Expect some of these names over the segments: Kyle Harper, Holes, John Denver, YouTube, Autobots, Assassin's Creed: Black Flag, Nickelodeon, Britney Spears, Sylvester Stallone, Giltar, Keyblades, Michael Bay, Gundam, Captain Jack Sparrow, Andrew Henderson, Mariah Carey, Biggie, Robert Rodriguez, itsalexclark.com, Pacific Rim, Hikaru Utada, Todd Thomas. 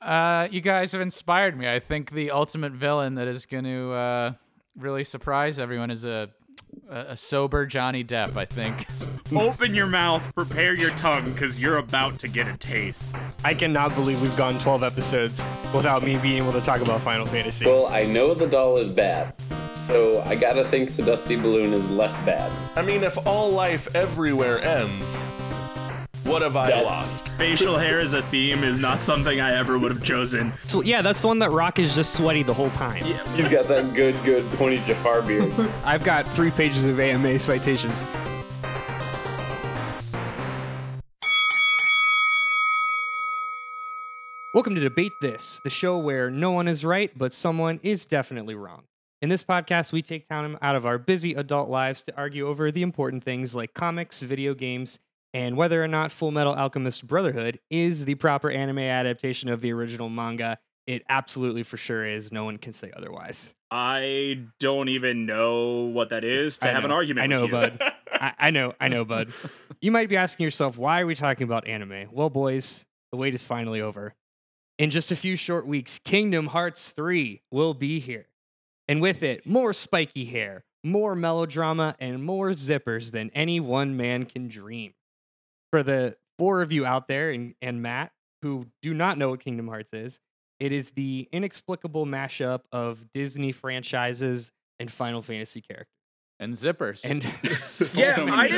You guys have inspired me. I think the ultimate villain that is going to really surprise everyone is a sober Johnny Depp, I think. Open your mouth, prepare your tongue, because you're about to get a taste. I cannot believe we've gone 12 episodes without me being able to talk about Final Fantasy. Well, I know the doll is bad, so I gotta think the Dusty Balloon is less bad. I mean, if all life everywhere ends, what have I lost? Facial hair as a theme is not something I ever would have chosen. So, yeah, that's the one that Rock is just sweaty the whole time. Yeah. He's got that good pointy Jafar beard. I've got 3 pages of AMA citations. Welcome to Debate This, the show where no one is right, but someone is definitely wrong. In this podcast, we take time out of our busy adult lives to argue over the important things like comics, video games, and whether or not Full Metal Alchemist Brotherhood is the proper anime adaptation of the original manga. It absolutely for sure is. No one can say otherwise. I don't even know what that is to have an argument with you. Bud. I know, bud. You might be asking yourself, why are we talking about anime? Well, boys, the wait is finally over. In just a few short weeks, Kingdom Hearts 3 will be here. And with it, more spiky hair, more melodrama, and more zippers than any one man can dream. For the 4 of you out there and Matt, who do not know what Kingdom Hearts is, it is the inexplicable mashup of Disney franchises and Final Fantasy characters. And zippers. And I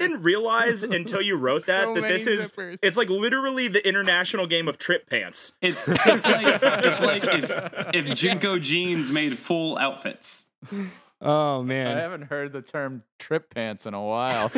didn't realize until you wrote that this is zippers. It's like literally the international game of Tripp pants. It's like if JNCO jeans made full outfits. Oh, man. I haven't heard the term Tripp pants in a while.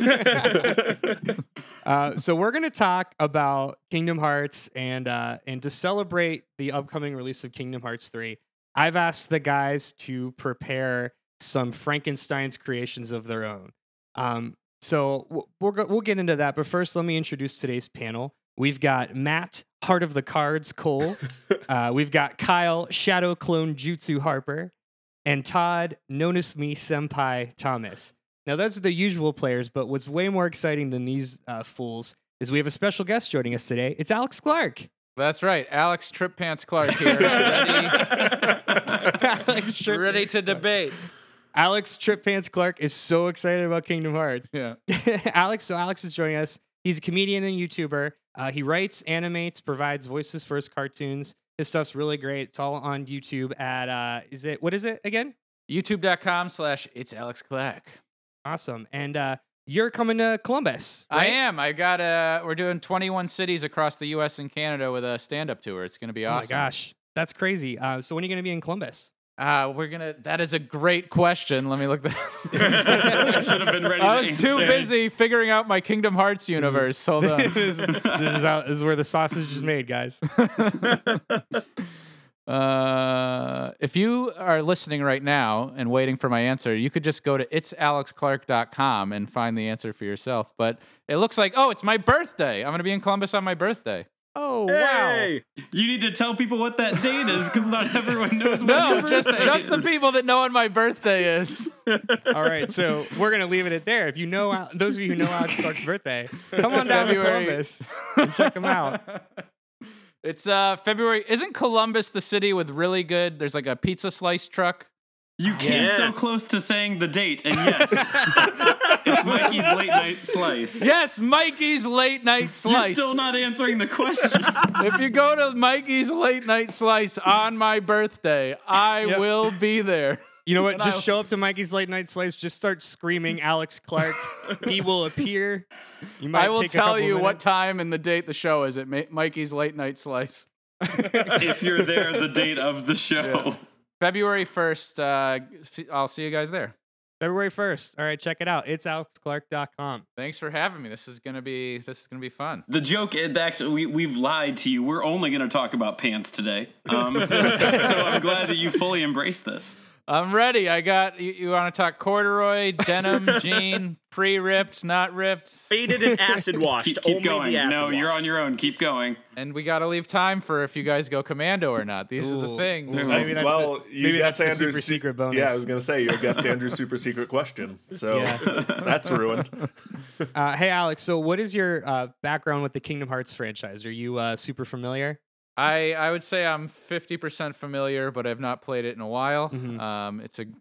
So we're going to talk about Kingdom Hearts, and to celebrate the upcoming release of Kingdom Hearts 3, I've asked the guys to prepare some Frankenstein's creations of their own. So we'll get into that, but first let me introduce today's panel. We've got Matt, Heart of the Cards Cole. We've got Kyle, Shadow Clone Jutsu Harper. And Todd, Notice Me Senpai Thomas. Now, those are the usual players, but what's way more exciting than these fools is we have a special guest joining us today. It's Alex Clark. That's right. Alex Tripp Pants Clark here. Ready to debate. Alex Tripp Pants Clark is so excited about Kingdom Hearts. Yeah. Alex is joining us. He's a comedian and YouTuber. He writes, animates, provides voices for his cartoons. His stuff's really great. It's all on YouTube at, what is it again? YouTube.com/It's Alex Clark. Awesome. And you're coming to Columbus, right? I am. We're doing 21 cities across the U.S. and Canada with a stand-up tour. It's going to be awesome. Oh my gosh. That's crazy. So when are you going to be in Columbus? That is a great question. Let me look that up. I should have been ready. I was too busy figuring out my Kingdom Hearts universe. Hold on. This is where the sausage is made, guys. If you are listening right now and waiting for my answer, you could just go to itsalexclark.com and find the answer for yourself. But it looks like, it's my birthday. I'm going to be in Columbus on my birthday. Oh, hey! Wow. You need to tell people what that date is, because not everyone knows what your birthday is. Just the people that know when my birthday is. All right, so we're going to leave it at there. If you know, those of you who know Alex Clark's birthday, come on down to Columbus and check him out. It's February. Isn't Columbus the city with really good, there's like a pizza slice truck? You came so close to saying the date, and yes, it's Mikey's Late Night Slice. Yes, Mikey's Late Night Slice. You're still not answering the question. If you go to Mikey's Late Night Slice on my birthday, I will be there. You know what? Just show up to Mikey's Late Night Slice. Just start screaming Alex Clark. He will appear. I will tell you what time and the date the show is at Mikey's Late Night Slice. If you're there, the date of the show. Yeah. February 1st, I'll see you guys there. February 1st. All right, check it out. It's alexclark.com. Thanks for having me. This is gonna be fun. The joke is actually we've lied to you. We're only gonna talk about pants today. So I'm glad that you fully embraced this. I'm ready. I got you want to talk corduroy, denim, jean, pre-ripped, not ripped, faded and acid washed. Keep going. You're on your own. Keep going. And we got to leave time for if you guys go commando or not. These are the things. Maybe that's Andrew's super secret bonus. Yeah, I was gonna say you guessed Andrew's super secret question, so that's ruined. Hey, Alex. So, what is your background with the Kingdom Hearts franchise? Are you super familiar? I would say I'm 50% familiar, but I've not played it in a while. Mm-hmm.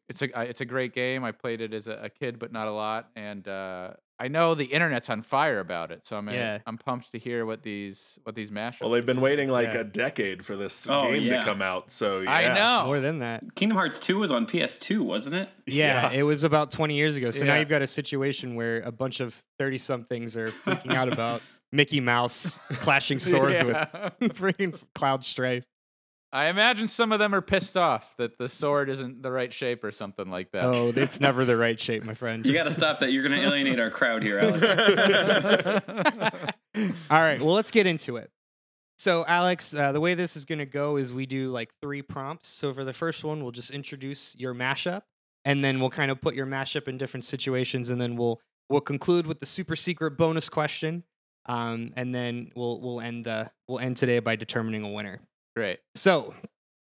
It's a great game. I played it as a kid, but not a lot. And I know the internet's on fire about it, so I'm pumped to hear what these mashups. Well, they've been waiting like a decade for this game to come out. So yeah. I know more than that. Kingdom Hearts 2 was on PS2, wasn't it? Yeah, it was about 20 years ago. So now you've got a situation where a bunch of 30-somethings are freaking out about Mickey Mouse clashing swords with freaking Cloud Strife. I imagine some of them are pissed off that the sword isn't the right shape or something like that. Oh, it's never the right shape, my friend. You got to stop that. You're going to alienate our crowd here, Alex. All right, well, let's get into it. So, Alex, the way this is going to go is we do like 3 prompts. So for the first one, we'll just introduce your mashup, and then we'll kind of put your mashup in different situations, and then we'll conclude with the super secret bonus question. And then we'll end today by determining a winner. Great. So,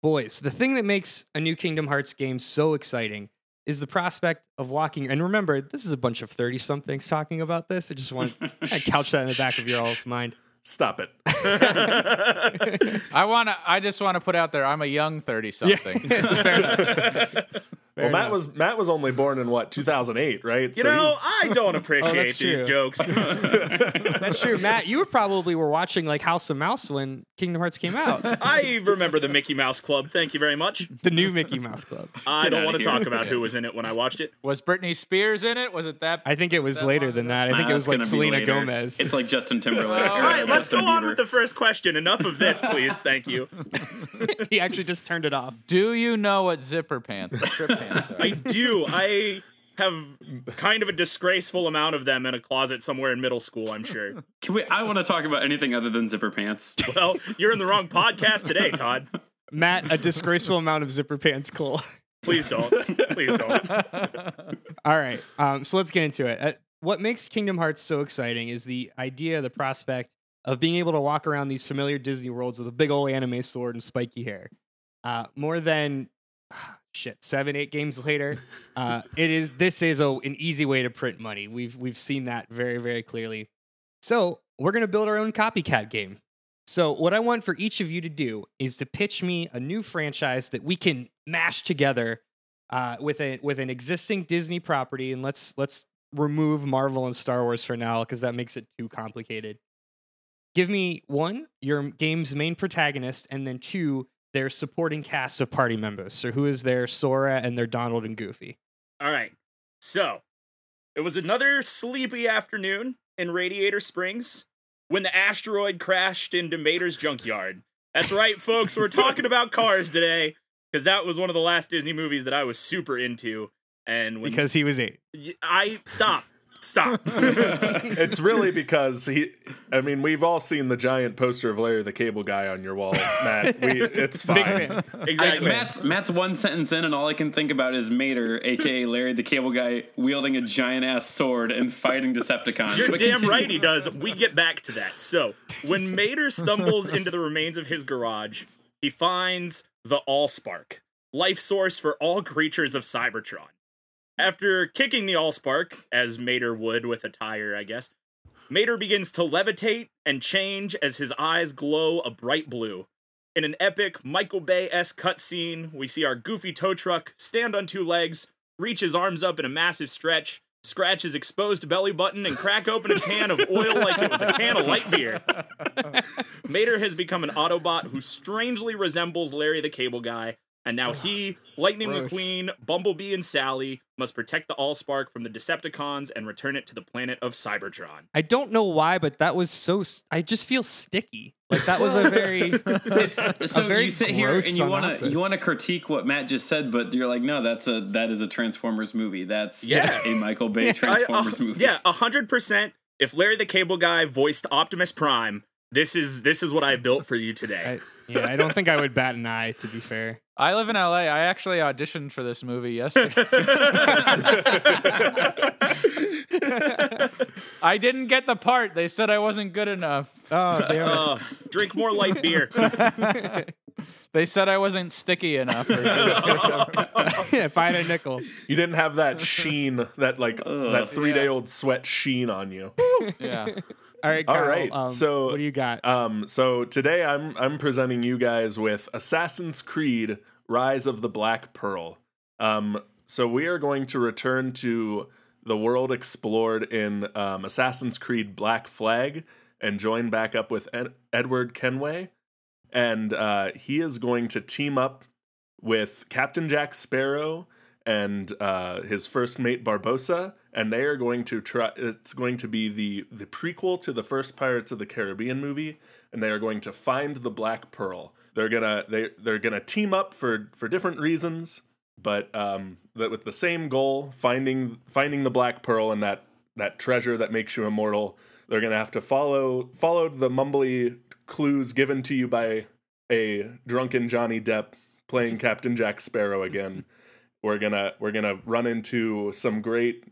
boys, the thing that makes a new Kingdom Hearts game so exciting is the prospect of locking. And remember, this is a bunch of 30-somethings talking about this. I just want to couch that in the back of your all's mind. Stop it. I just want to put out there, I'm a young 30-something. Yeah. Well, Matt was only born in, 2008, right? I don't appreciate these jokes. That's true. Matt, you were probably watching, House of Mouse when Kingdom Hearts came out. I remember the Mickey Mouse Club. Thank you very much. The new Mickey Mouse Club. I don't want to talk about who was in it when I watched it. Was Britney Spears in it? Was it that? I think it was later than that. I think it was, Selena Gomez. It's Justin Timberlake. All right, let's go on with the first question. Enough of this, please. Thank you. He actually just turned it off. Do you know what zipper pants are? Tripp pants. I do. I have kind of a disgraceful amount of them in a closet somewhere in middle school, I'm sure. I want to talk about anything other than zipper pants. Well, you're in the wrong podcast today, Todd. Matt, a disgraceful amount of zipper pants, cool. Please don't. Please don't. All right. So let's get into it. What makes Kingdom Hearts so exciting is the prospect of being able to walk around these familiar Disney worlds with a big old anime sword and spiky hair. More than... 7-8 games later, this is an easy way to print money. We've seen that very, very clearly. So we're gonna build our own copycat game. So what I want for each of you to do is to pitch me a new franchise that we can mash together with an existing Disney property, and let's remove Marvel and Star Wars for now because that makes it too complicated. Give me 1, your game's main protagonist, and then 2, their supporting cast of party members. So who is their Sora and their Donald and Goofy? All right. So it was another sleepy afternoon in Radiator Springs when the asteroid crashed into Mater's junkyard. That's right, folks. We're talking about Cars today because that was one of the last Disney movies that I was super into. And because he was 8. Stop. It's really because we've all seen the giant poster of Larry the Cable Guy on your wall, Matt. It's fine. Exactly. Matt's 1 sentence in, and all I can think about is Mater, a.k.a. Larry the Cable Guy, wielding a giant-ass sword and fighting Decepticons. You're damn right he does. We get back to that. So, when Mater stumbles into the remains of his garage, he finds the Allspark, life source for all creatures of Cybertron. After kicking the Allspark, as Mater would with a tire, I guess, Mater begins to levitate and change as his eyes glow a bright blue. In an epic Michael Bay-esque cutscene, we see our goofy tow truck stand on 2 legs, reach his arms up in a massive stretch, scratch his exposed belly button, and crack open a can of oil like it was a can of light beer. Mater has become an Autobot who strangely resembles Larry the Cable Guy, and now he, Lightning McQueen, Bumblebee, and Sally must protect the Allspark from the Decepticons and return it to the planet of Cybertron. I don't know why, but that was so... I just feel sticky. That was a very... you sit here and you want to critique what Matt just said, but you're like, no, that is a Transformers movie. That's a Michael Bay Transformers movie. Yeah, 100%. If Larry the Cable Guy voiced Optimus Prime, this is what I built for you today. I don't think I would bat an eye, to be fair. I live in LA. I actually auditioned for this movie yesterday. I didn't get the part. They said I wasn't good enough. Oh, damn it. Drink more light beer. They said I wasn't sticky enough. If I had a nickel. You didn't have that sheen, that 3-day-old sweat sheen on you. Yeah. All right, Kyle, all right. So what do you got? So today I'm presenting you guys with Assassin's Creed: Rise of the Black Pearl. So we are going to return to the world explored in Assassin's Creed: Black Flag and join back up with Edward Kenway, and he is going to team up with Captain Jack Sparrow and his first mate Barbossa, and they are going to try. It's going to be the prequel to the first Pirates of the Caribbean movie, and they are going to find the Black Pearl. They're gonna team up for different reasons, but with the same goal, finding the Black Pearl and that treasure that makes you immortal. They're gonna have to follow the mumbly clues given to you by a drunken Johnny Depp playing Captain Jack Sparrow again. We're gonna run into some great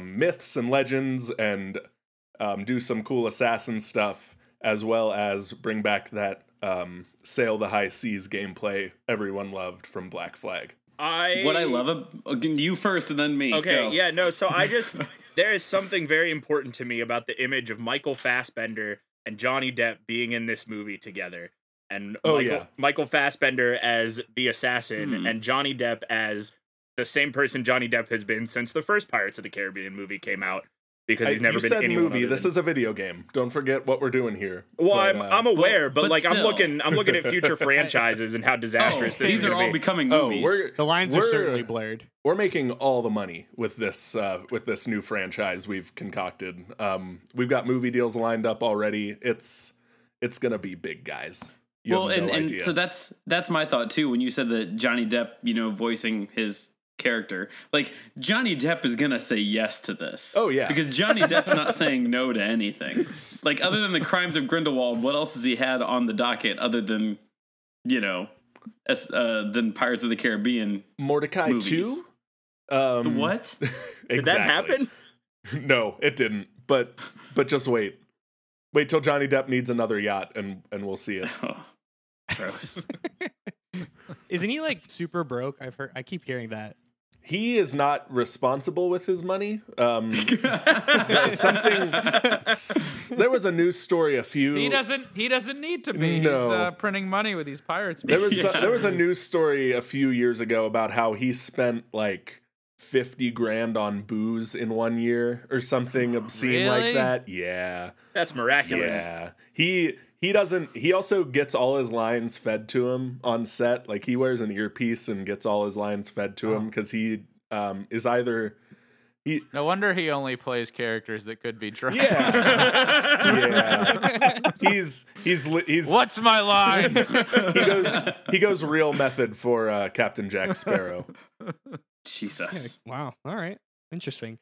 myths and legends and do some cool assassin stuff, as well as bring back that Sail the High Seas gameplay everyone loved from Black Flag. You first and then me. Okay, go. Yeah, no, so I just there is something very important to me about the image of Michael Fassbender and Johnny Depp being in this movie together. And Michael Fassbender as the assassin and Johnny Depp as the same person Johnny Depp has been since the first Pirates of the Caribbean movie came out, because he's never been anyone movie. This is a video game. Don't forget what we're doing here. Well, but, I'm aware, but like still. I'm looking at future franchises and how disastrous this is. These are all becoming movies. The lines are certainly blurred. We're making all the money with this new franchise we've concocted. We've got movie deals lined up already. It's gonna be big, guys. And so that's my thought too. When you said that Johnny Depp, voicing his character, like Johnny Depp is gonna say yes to this. Oh yeah, because Johnny Depp's not saying no to anything. Like other than the crimes of Grindelwald, what else has he had on the docket other than than Pirates of the Caribbean? Mordecai 2. The what? Exactly. Did that happen? No, it didn't. But just wait. Wait till Johnny Depp needs another yacht, and we'll see it. Oh, gross. Isn't he like super broke? I keep hearing that. He is not responsible with his money. There was a news story a few. He doesn't need to be. No. He's printing money with these pirates. There was a news story a few years ago about how he spent like $50,000 on booze in 1 year or something obscene like that. Yeah. That's miraculous. Yeah. He also gets all his lines fed to him on set. Like he wears an earpiece and gets all his lines fed to him because he is either no wonder he only plays characters that could be drunk. Yeah. He's what's my line? He goes real method for Captain Jack Sparrow. Jesus. Yeah, wow. All right. Interesting.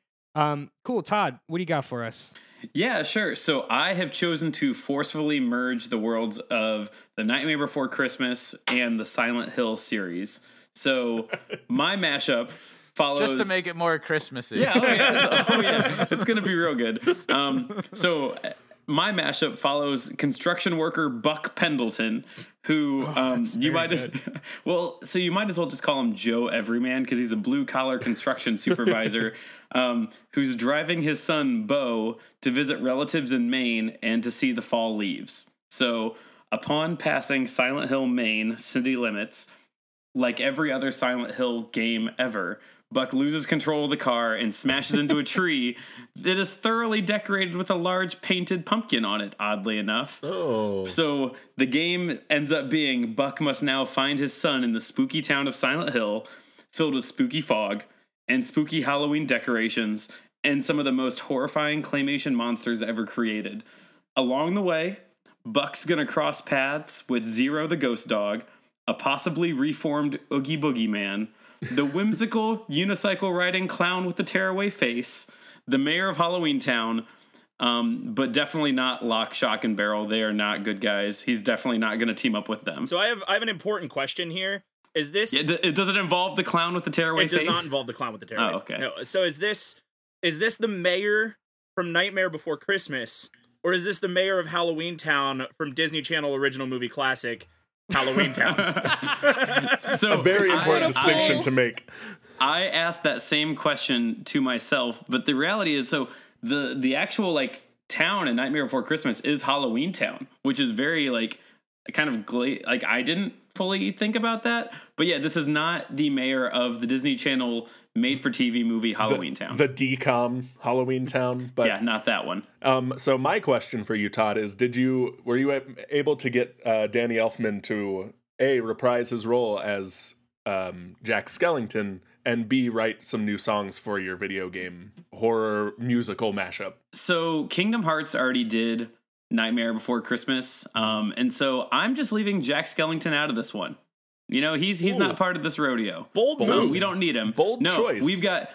Cool. Todd, what do you got for us? Yeah, sure. So I have chosen to forcefully merge the worlds of The Nightmare Before Christmas and the Silent Hill series. So my mashup follows... Just to make it more Christmassy. Yeah. Oh, yeah. It's going to be real good. So my mashup follows construction worker Buck Pendleton, who you might as well just call him Joe Everyman, because he's a blue-collar construction supervisor who's driving his son, Beau, to visit relatives in Maine and to see the fall leaves. So upon passing Silent Hill, Maine, city limits, like every other Silent Hill game ever, Buck loses control of the car and smashes into a tree that is thoroughly decorated with a large painted pumpkin on it, oddly enough. Oh. So the game ends up being Buck must now find his son in the spooky town of Silent Hill, filled with spooky fog and spooky Halloween decorations and some of the most horrifying claymation monsters ever created. Along the way, Buck's gonna cross paths with Zero the Ghost Dog, a possibly reformed Oogie Boogie Man, the whimsical unicycle riding clown with the tearaway face, the mayor of Halloween Town, but definitely not Lock, Shock, and Barrel. They are not good guys. He's definitely not going to team up with them. So I have an important question here. Is this? Yeah, does it involve the clown with the tearaway face? It does not involve the clown with the tearaway face. No. So is this the mayor from Nightmare Before Christmas, or is this the mayor of Halloween Town from Disney Channel original movie classic? Halloween Town. So a very important distinction to make. I asked that same question to myself, but the reality is, so the actual like town in Nightmare Before Christmas is Halloween Town, which is very like kind of like I didn't fully think about that. But yeah, this is not the mayor of the Disney Channel made-for-TV movie Halloween Town. The DCOM Halloween Town. But, yeah, not that one. So my question for you, Todd, is were you able to get Danny Elfman to, A, reprise his role as Jack Skellington, and B, write some new songs for your video game horror musical mashup? So Kingdom Hearts already did Nightmare Before Christmas, and so I'm just leaving Jack Skellington out of this one. You know, he's not part of this rodeo. Bold move. We don't need him. Bold choice. We've got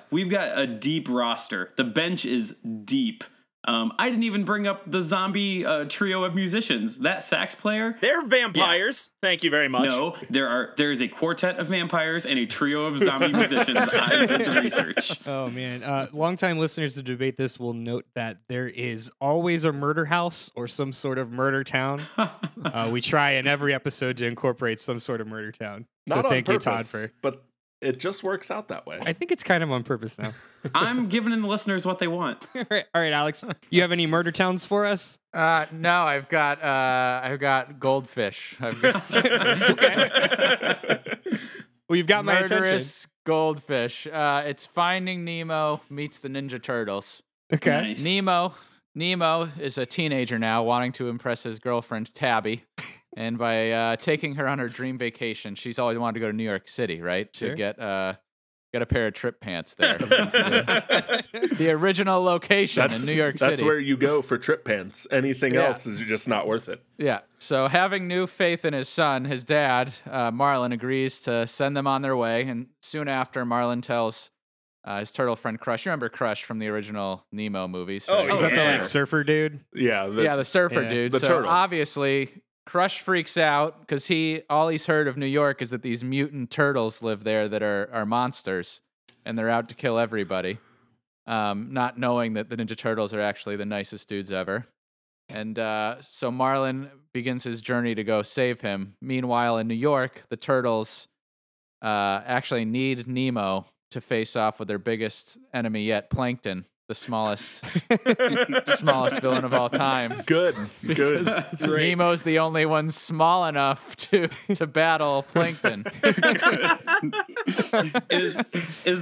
a deep roster. The bench is deep. I didn't even bring up the zombie trio of musicians. That sax player. They're vampires. Yeah. Thank you very much. No, there is a quartet of vampires and a trio of zombie musicians. I did the research. Oh, man. Longtime listeners to Debate This will note that there is always a murder house or some sort of murder town. We try in every episode to incorporate some sort of murder town. Not so thank on purpose, you, Todd, for... But it just works out that way. I think it's kind of on purpose now. I'm giving the listeners what they want. All right, Alex. You have any murder towns for us? No, I've got goldfish. Well, you've got my attention. Goldfish. It's Finding Nemo meets the Ninja Turtles. Okay. Nice. Nemo is a teenager now, wanting to impress his girlfriend Tabby. And by taking her on her dream vacation, she's always wanted to go to New York City, right? Sure. To get a pair of Tripp pants there. The original location in New York City. That's where you go for Tripp pants. Anything else is just not worth it. Yeah. So having new faith in his son, his dad, Marlin, agrees to send them on their way. And soon after, Marlin tells his turtle friend Crush. You remember Crush from the original Nemo movies? Right? Oh, is that the surfer dude? Yeah. The surfer dude. The so turtles. Obviously... Crush freaks out because all he's heard of New York is that these mutant turtles live there that are monsters, and they're out to kill everybody, not knowing that the Ninja Turtles are actually the nicest dudes ever. And so Marlin begins his journey to go save him. Meanwhile, in New York, the turtles actually need Nemo to face off with their biggest enemy yet, Plankton. The smallest villain of all time. Good. Great. Nemo's the only one small enough to battle Plankton. Is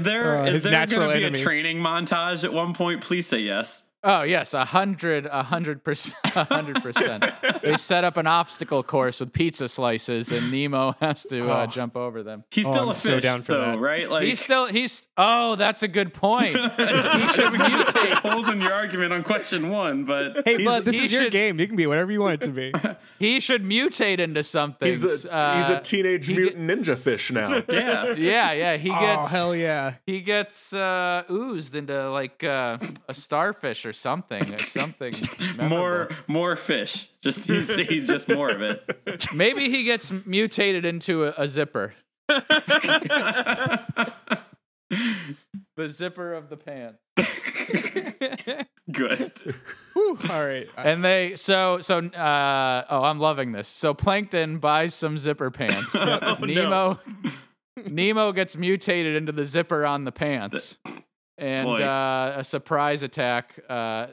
there going to be a training montage at one point? Please say yes. Oh yes, 100%. They set up an obstacle course with pizza slices, and Nemo has to jump over them. He's still a fish, though, right? Like he's. Oh, that's a good point. He should mutate. Holes in your argument on question one, but hey, bud, this is your game. You can be whatever you want it to be. He should mutate into something. He's a teenage mutant ninja fish now. Yeah. He gets. Oh hell yeah. He gets oozed into like a starfish. Or something more fish. Just he's just more of it. Maybe he gets mutated into a zipper. The zipper of the pants. Good. Whew, all right. And they I'm loving this. So Plankton buys some zipper pants. Oh, Nemo gets mutated into the zipper on the pants. And a surprise attack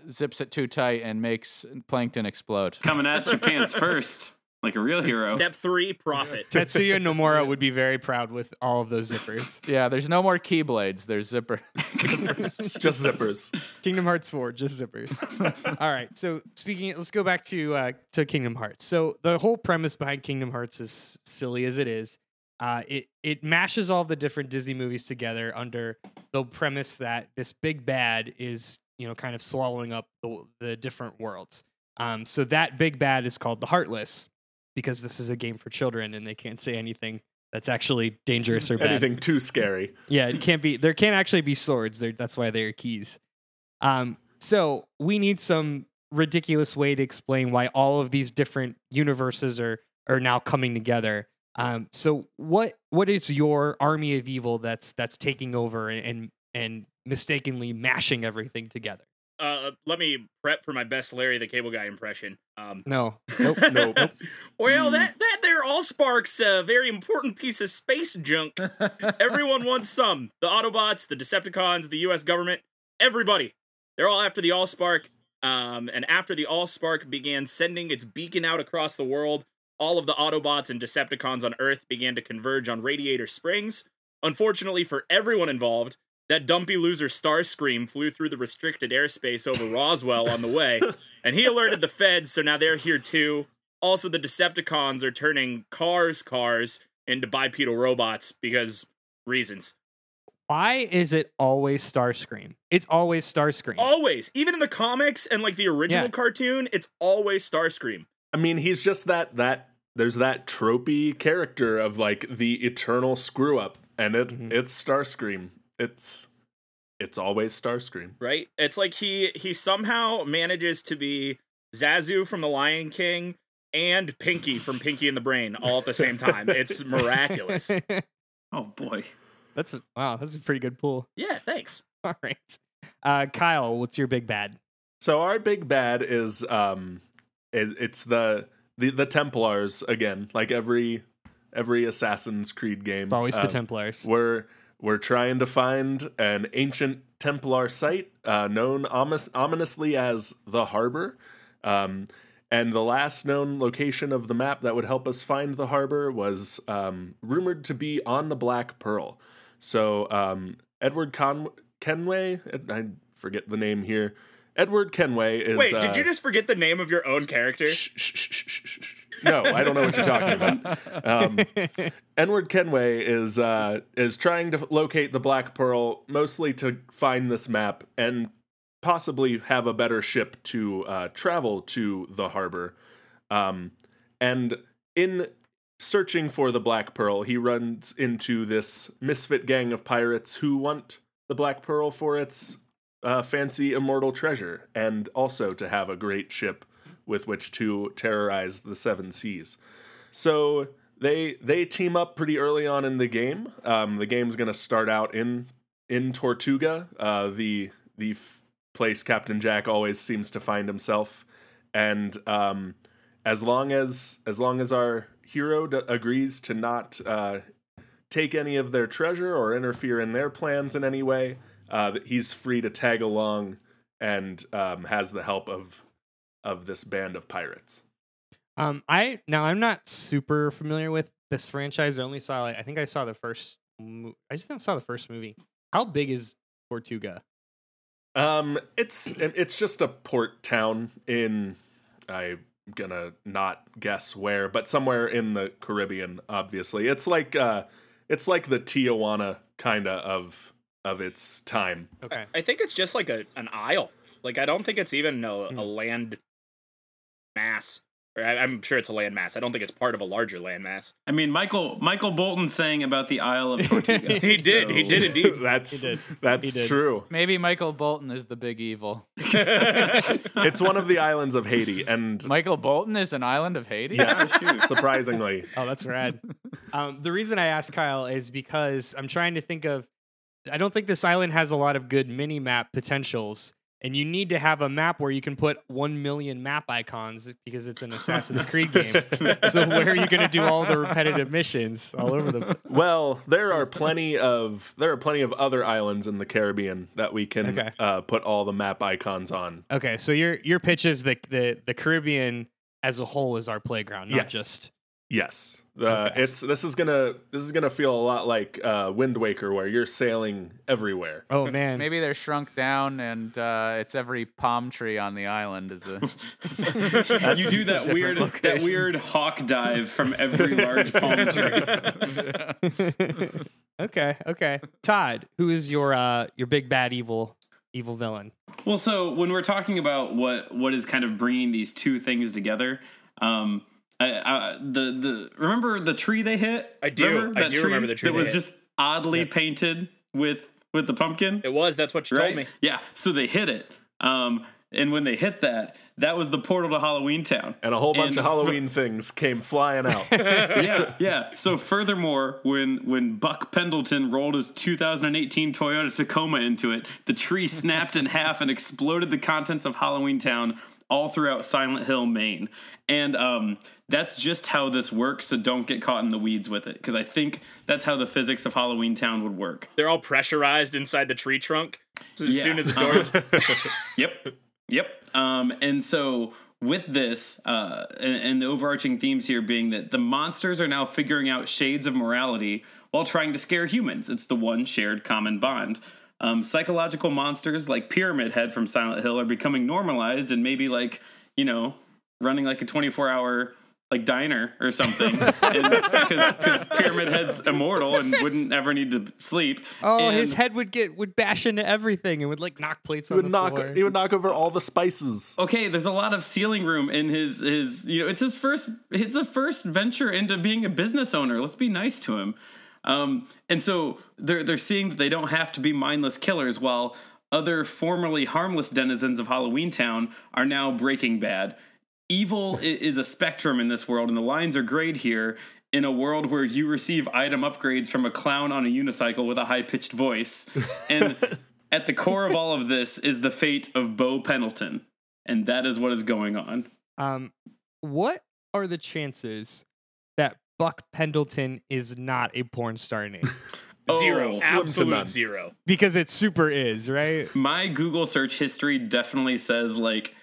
zips it too tight and makes Plankton explode. Coming at your pants first, like a real hero. Step 3, profit. Tetsuya Nomura would be very proud with all of those zippers. Yeah, there's no more keyblades. There's zippers. Just zippers. Kingdom Hearts 4, just zippers. All right, so let's go back to Kingdom Hearts. So the whole premise behind Kingdom Hearts, is silly as it is, it mashes all the different Disney movies together under the premise that this big bad is, you know, kind of swallowing up the different worlds. So that big bad is called the Heartless because this is a game for children and they can't say anything that's actually dangerous or bad. Anything too scary. Yeah, it can't be. There can't actually be swords. That's why they are keys. So we need some ridiculous way to explain why all of these different universes are now coming together. So what is your army of evil that's taking over and mistakenly mashing everything together? Let me prep for my best Larry the Cable Guy impression. Nope. Well, that there Allspark's a very important piece of space junk. Everyone wants some. The Autobots, the Decepticons, the U.S. government, everybody. They're all after the Allspark. And after the Allspark began sending its beacon out across the world, all of the Autobots and Decepticons on Earth began to converge on Radiator Springs. Unfortunately for everyone involved, that dumpy loser Starscream flew through the restricted airspace over Roswell on the way, and he alerted the feds, so now they're here too. Also, the Decepticons are turning cars into bipedal robots because reasons. Why is it always Starscream? It's always Starscream. Always. Even in the comics and like the original cartoon, it's always Starscream. I mean, he's just that there's that tropey character of like the eternal screw up, and it's Starscream. It's always Starscream. Right? It's like he somehow manages to be Zazu from The Lion King and Pinky from Pinky and the Brain all at the same time. It's miraculous. Oh boy. That's a pretty good pool. Yeah, thanks. All right. Kyle, what's your big bad? So our big bad is it's the Templars again, like every Assassin's Creed game. It's always the Templars. We're trying to find an ancient Templar site known ominously as the Harbor. And the last known location of the map that would help us find the harbor was rumored to be on the Black Pearl. So Edward Kenway, I forget the name here. Edward Kenway is... Wait, did you just forget the name of your own character? No, I don't know what you're talking about. Edward Kenway is trying to locate the Black Pearl, mostly to find this map and possibly have a better ship to travel to the harbor. And in searching for the Black Pearl, he runs into this misfit gang of pirates who want the Black Pearl for its fancy immortal treasure, and also to have a great ship with which to terrorize the seven seas. So they team up pretty early on in the game. The game's going to start out in Tortuga, the place Captain Jack always seems to find himself, and as long as our hero agrees to not take any of their treasure or interfere in their plans in any way, he's free to tag along and has the help of this band of pirates. I'm not super familiar with this franchise. I only saw I just saw the first movie. How big is Tortuga? It's just a port town in, I'm gonna not guess where, but somewhere in the Caribbean, obviously. It's like the Tijuana kinda of its time. Okay. I think it's just like an isle. Like, I don't think it's even a land mass. I'm sure it's a landmass. I don't think it's part of a larger landmass. I mean, Michael Bolton sang about the Isle of Tortuga. He did. So. He did indeed. That's true. Maybe Michael Bolton is the big evil. It's one of the islands of Haiti, and Michael Bolton is an island of Haiti. Yes, surprisingly. Oh, that's rad. The reason I asked Kyle is because I'm trying to think of. I don't think this island has a lot of good mini map potentials. And you need to have a map where you can put 1 million map icons because it's an Assassin's Creed game. So where are you going to do all the repetitive missions all over the place? Well, there are plenty of other islands in the Caribbean that we can put all the map icons on. Okay, so your pitch is the Caribbean as a whole is our playground, not just. Yes. Okay. This is gonna feel a lot like Wind Waker, where you're sailing everywhere. Oh man! Maybe they're shrunk down, and it's every palm tree on the island is a. You do that weird hawk dive from every large palm tree. Okay. Todd, who is your big bad evil villain? Well, so when we're talking about what is kind of bringing these two things together. Remember the tree they hit? I do. Remember the tree that was hit. Just oddly painted with the pumpkin. It was. That's what you told me. Yeah. So they hit it. And when they hit that was the portal to Halloween Town. And a whole bunch of Halloween things came flying out. Yeah. So furthermore, when Buck Pendleton rolled his 2018 Toyota Tacoma into it, the tree snapped in half and exploded the contents of Halloween Town all throughout Silent Hill, Maine. And that's just how this works, so don't get caught in the weeds with it, because I think that's how the physics of Halloween Town would work. They're all pressurized inside the tree trunk, so as soon as the door is... Yep. Yep. And so with this, and the overarching themes here being that the monsters are now figuring out shades of morality while trying to scare humans. It's the one shared common bond. Psychological monsters like Pyramid Head from Silent Hill are becoming normalized and maybe, like, you know, running like a 24-hour like diner or something, because Pyramid Head's immortal and wouldn't ever need to sleep. Oh, and his head would bash into everything and would like knock plates on the floor. He would knock over all the spices. Okay, there's a lot of ceiling room in his you know, it's the first venture into being a business owner. Let's be nice to him. And so they're seeing that they don't have to be mindless killers, while other formerly harmless denizens of Halloween Town are now breaking bad. Evil is a spectrum in this world, and the lines are grayed here in a world where you receive item upgrades from a clown on a unicycle with a high-pitched voice. And at the core of all of this is the fate of Beau Pendleton, and that is what is going on. What are the chances that Buck Pendleton is not a porn star name? Zero. Oh, absolute zero. Because it super is, right? My Google search history definitely says, like,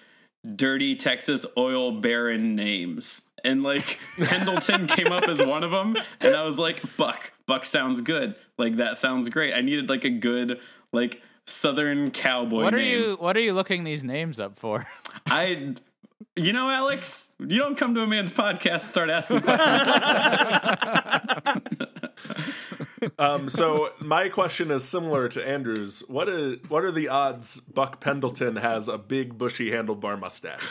dirty Texas oil baron names, and like Pendleton came up as one of them, and I was like, Buck sounds good, like that sounds great. I needed like a good like Southern cowboy name. What are you looking these names up for? You know, Alex, you don't come to a man's podcast and start asking questions like that. So my question is similar to Andrew's. What are the odds Buck Pendleton has a big, bushy handlebar mustache?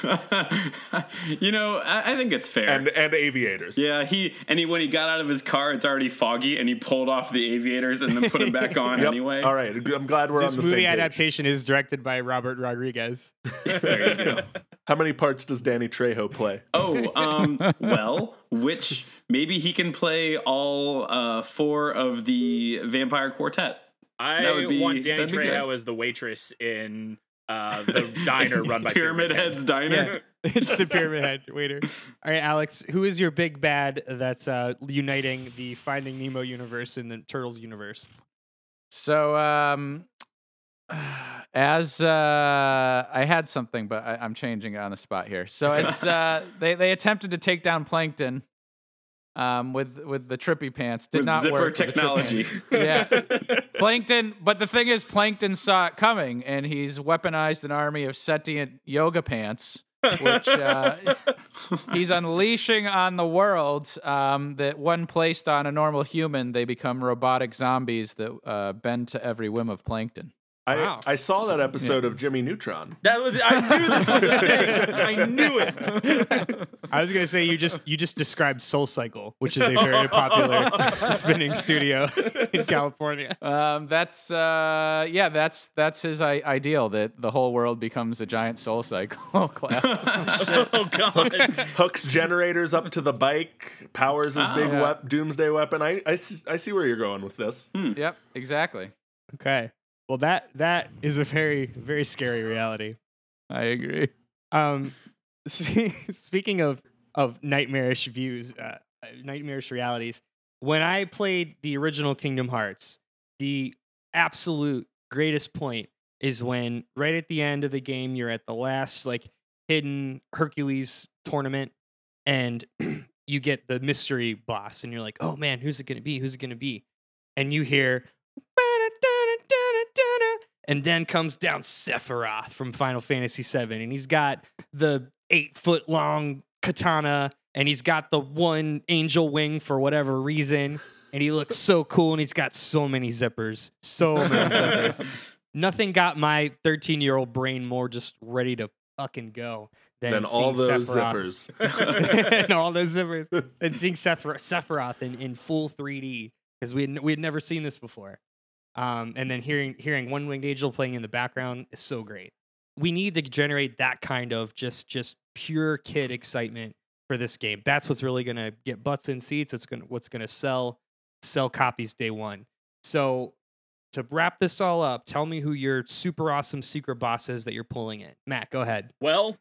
You know, I think it's fair. And aviators. Yeah, he when he got out of his car, it's already foggy, and he pulled off the aviators and then put them back on anyway. All right, I'm glad we're on the same page. This movie adaptation is directed by Robert Rodriguez. There you go. How many parts does Danny Trejo play? Oh, well, which maybe he can play all four of the Vampire Quartet. I want Danny Trejo as the waitress in the diner run by Pyramid Head's diner. Yeah. It's the Pyramid Head waiter. All right, Alex, who is your big bad that's uniting the Finding Nemo universe and the Turtles universe? So, as I had something, but I'm changing it on the spot here. So it's they attempted to take down Plankton with the trippy pants. Did with not zipper work technology. Yeah, Plankton. But the thing is, Plankton saw it coming, and he's weaponized an army of sentient yoga pants, which he's unleashing on the world. That when placed on a normal human, they become robotic zombies that bend to every whim of Plankton. Wow. I saw that episode of Jimmy Neutron. I knew this was a thing. I knew it. I was going to say you just described Soul Cycle, which is a very popular spinning studio in California. That's his ideal, that the whole world becomes a giant Soul Cycle class. Oh god. Hooks generators up to the bike, powers his big doomsday weapon. I see where you're going with this. Hmm. Yep, exactly. Okay. Well, that is a very, very scary reality. I agree. Speaking of nightmarish views, nightmarish realities, when I played the original Kingdom Hearts, the absolute greatest point is when right at the end of the game, you're at the last like hidden Hercules tournament, and you get the mystery boss, and you're like, oh man, who's it going to be? Who's it going to be? And you hear... And then comes down Sephiroth from Final Fantasy 7, and he's got the 8-foot-long katana, and he's got the one angel wing for whatever reason, and he looks so cool, and he's got so many zippers. So many zippers. Nothing got my 13-year-old brain more just ready to fucking go than all those Sephiroth. Zippers. And all those zippers. And seeing Sephiroth in full 3D, because we had never seen this before. And then hearing One Winged Angel playing in the background is so great. We need to generate that kind of just pure kid excitement for this game. That's what's really going to get butts in seats. It's going what's going to sell copies day one. So to wrap this all up, tell me who your super awesome secret boss is that you're pulling in. Matt, go ahead. Well,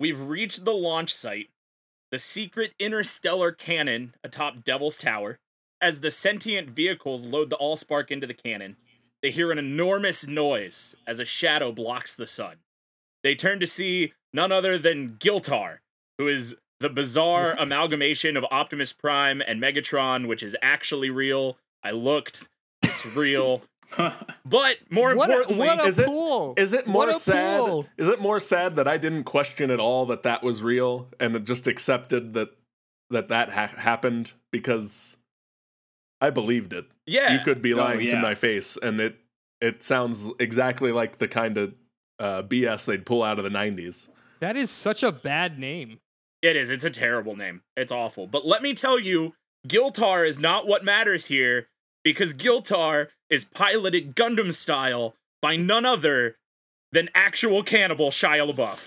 we've reached the launch site, the secret interstellar cannon atop Devil's Tower. As the sentient vehicles load the Allspark into the cannon, they hear an enormous noise as a shadow blocks the sun. they turn to see none other than Giltar, who is the bizarre amalgamation of Optimus Prime and Megatron, which is actually real. I looked. It's real. But more importantly, is it more sad that I didn't question at all that that was real and just accepted that happened, because I believed it? Yeah. You could be lying to my face, and it sounds exactly like the kind of BS they'd pull out of the 90s. That is such a bad name. It is. It's a terrible name. It's awful. But let me tell you, Giltar is not what matters here, because Giltar is piloted Gundam style by none other than actual cannibal Shia LaBeouf.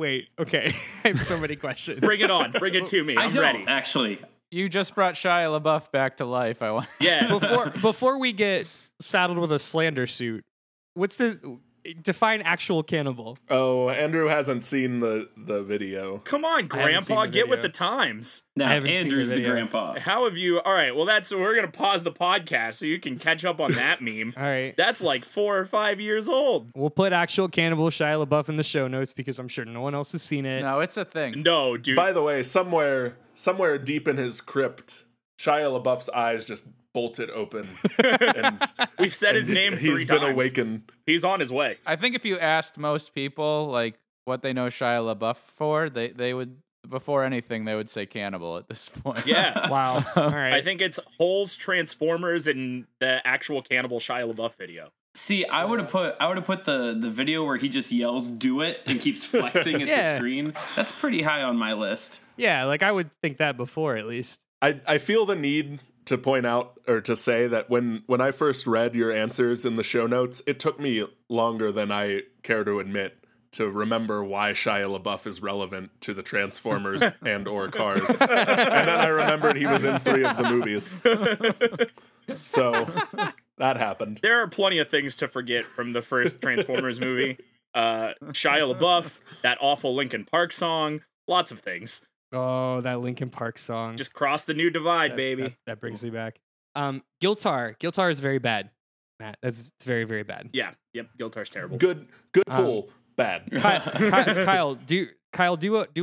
Wait. Okay. I have so many questions. Bring it on. Bring it to me. I'm ready. Actually, you just brought Shia LaBeouf back to life. I want. Yeah. Before we get saddled with a slander suit, what's this? Define actual cannibal. Oh, Andrew hasn't seen the video. Come on, Grandpa, get with the times. No, Andrew's the grandpa. How have you... All right, well, we're going to pause the podcast so you can catch up on that meme. All right. That's like 4 or 5 years old. We'll put actual cannibal Shia LaBeouf in the show notes because I'm sure no one else has seen it. No, it's a thing. No, dude. By the way, somewhere deep in his crypt, Shia LaBeouf's eyes just... bolted open. And we've said his name 3 times. He's been awakened. He's on his way. I think if you asked most people like what they know Shia LaBeouf for, they would, before anything, they would say cannibal at this point. Yeah. Wow. All right. I think it's Holes, Transformers, and the actual cannibal Shia LaBeouf video. See, I would have put the video where he just yells, "Do it," and keeps flexing at the screen. That's pretty high on my list. Yeah, like I would think that before, at least. I feel the need to point out or to say that when I first read your answers in the show notes, it took me longer than I care to admit to remember why Shia LaBeouf is relevant to the Transformers and or Cars. And then I remembered he was in 3 of the movies. So that happened. There are plenty of things to forget from the first Transformers movie. Shia LaBeouf, that awful Linkin Park song, lots of things. Oh, that Linkin Park song. Just cross the new divide, baby. That brings me back. Giltar is very bad, Matt. It's very, very bad. Yeah. Yep. Giltar's terrible. Good pull. Bad. Kyle, do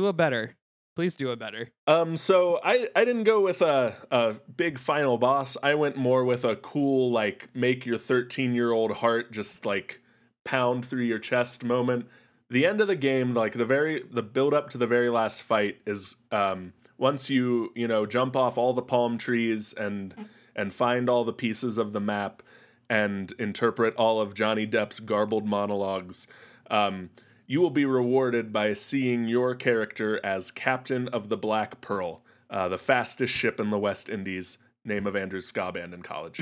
a better. Please do a better. So I didn't go with a big final boss. I went more with a cool, like, make your 13-year-old heart just like pound through your chest moment. The end of the game, like the build up to the very last fight, is once you jump off all the palm trees and find all the pieces of the map and interpret all of Johnny Depp's garbled monologues, you will be rewarded by seeing your character as captain of the Black Pearl, the fastest ship in the West Indies. Name of Andrew's ska band in college.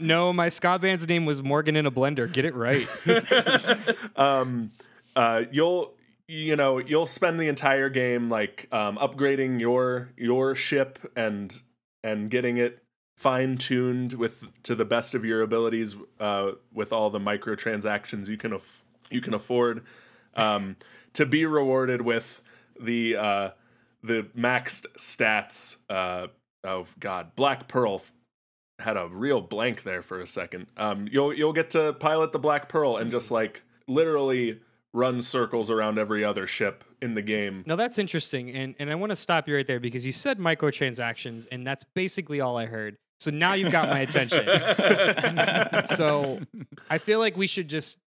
No, my ska band's name was Morgan in a Blender. Get it right. You'll spend the entire game like upgrading your ship and getting it fine-tuned to the best of your abilities with all the microtransactions you can afford, to be rewarded with the maxed stats. Oh God, Black Pearl had a real blank there for a second. You'll get to pilot the Black Pearl and just like literally run circles around every other ship in the game. Now that's interesting, and I want to stop you right there because you said microtransactions, and that's basically all I heard. So now you've got my attention. So I feel like we should just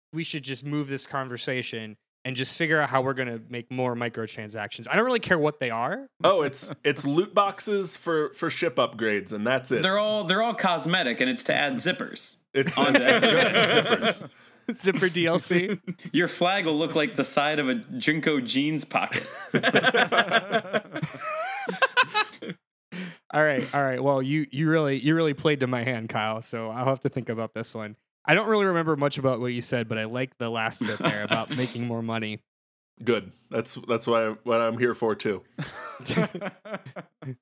move this conversation and just figure out how we're going to make more microtransactions. I don't really care what they are. Oh, it's loot boxes for ship upgrades, and that's it. They're all cosmetic, and it's to add zippers. It's on just zippers. Zipper DLC. Your flag will look like the side of a JNCO jeans pocket. All right. Well, you really played to my hand, Kyle, so I'll have to think about this one. I don't really remember much about what you said, but I like the last bit there about making more money. Good. That's what I'm here for too.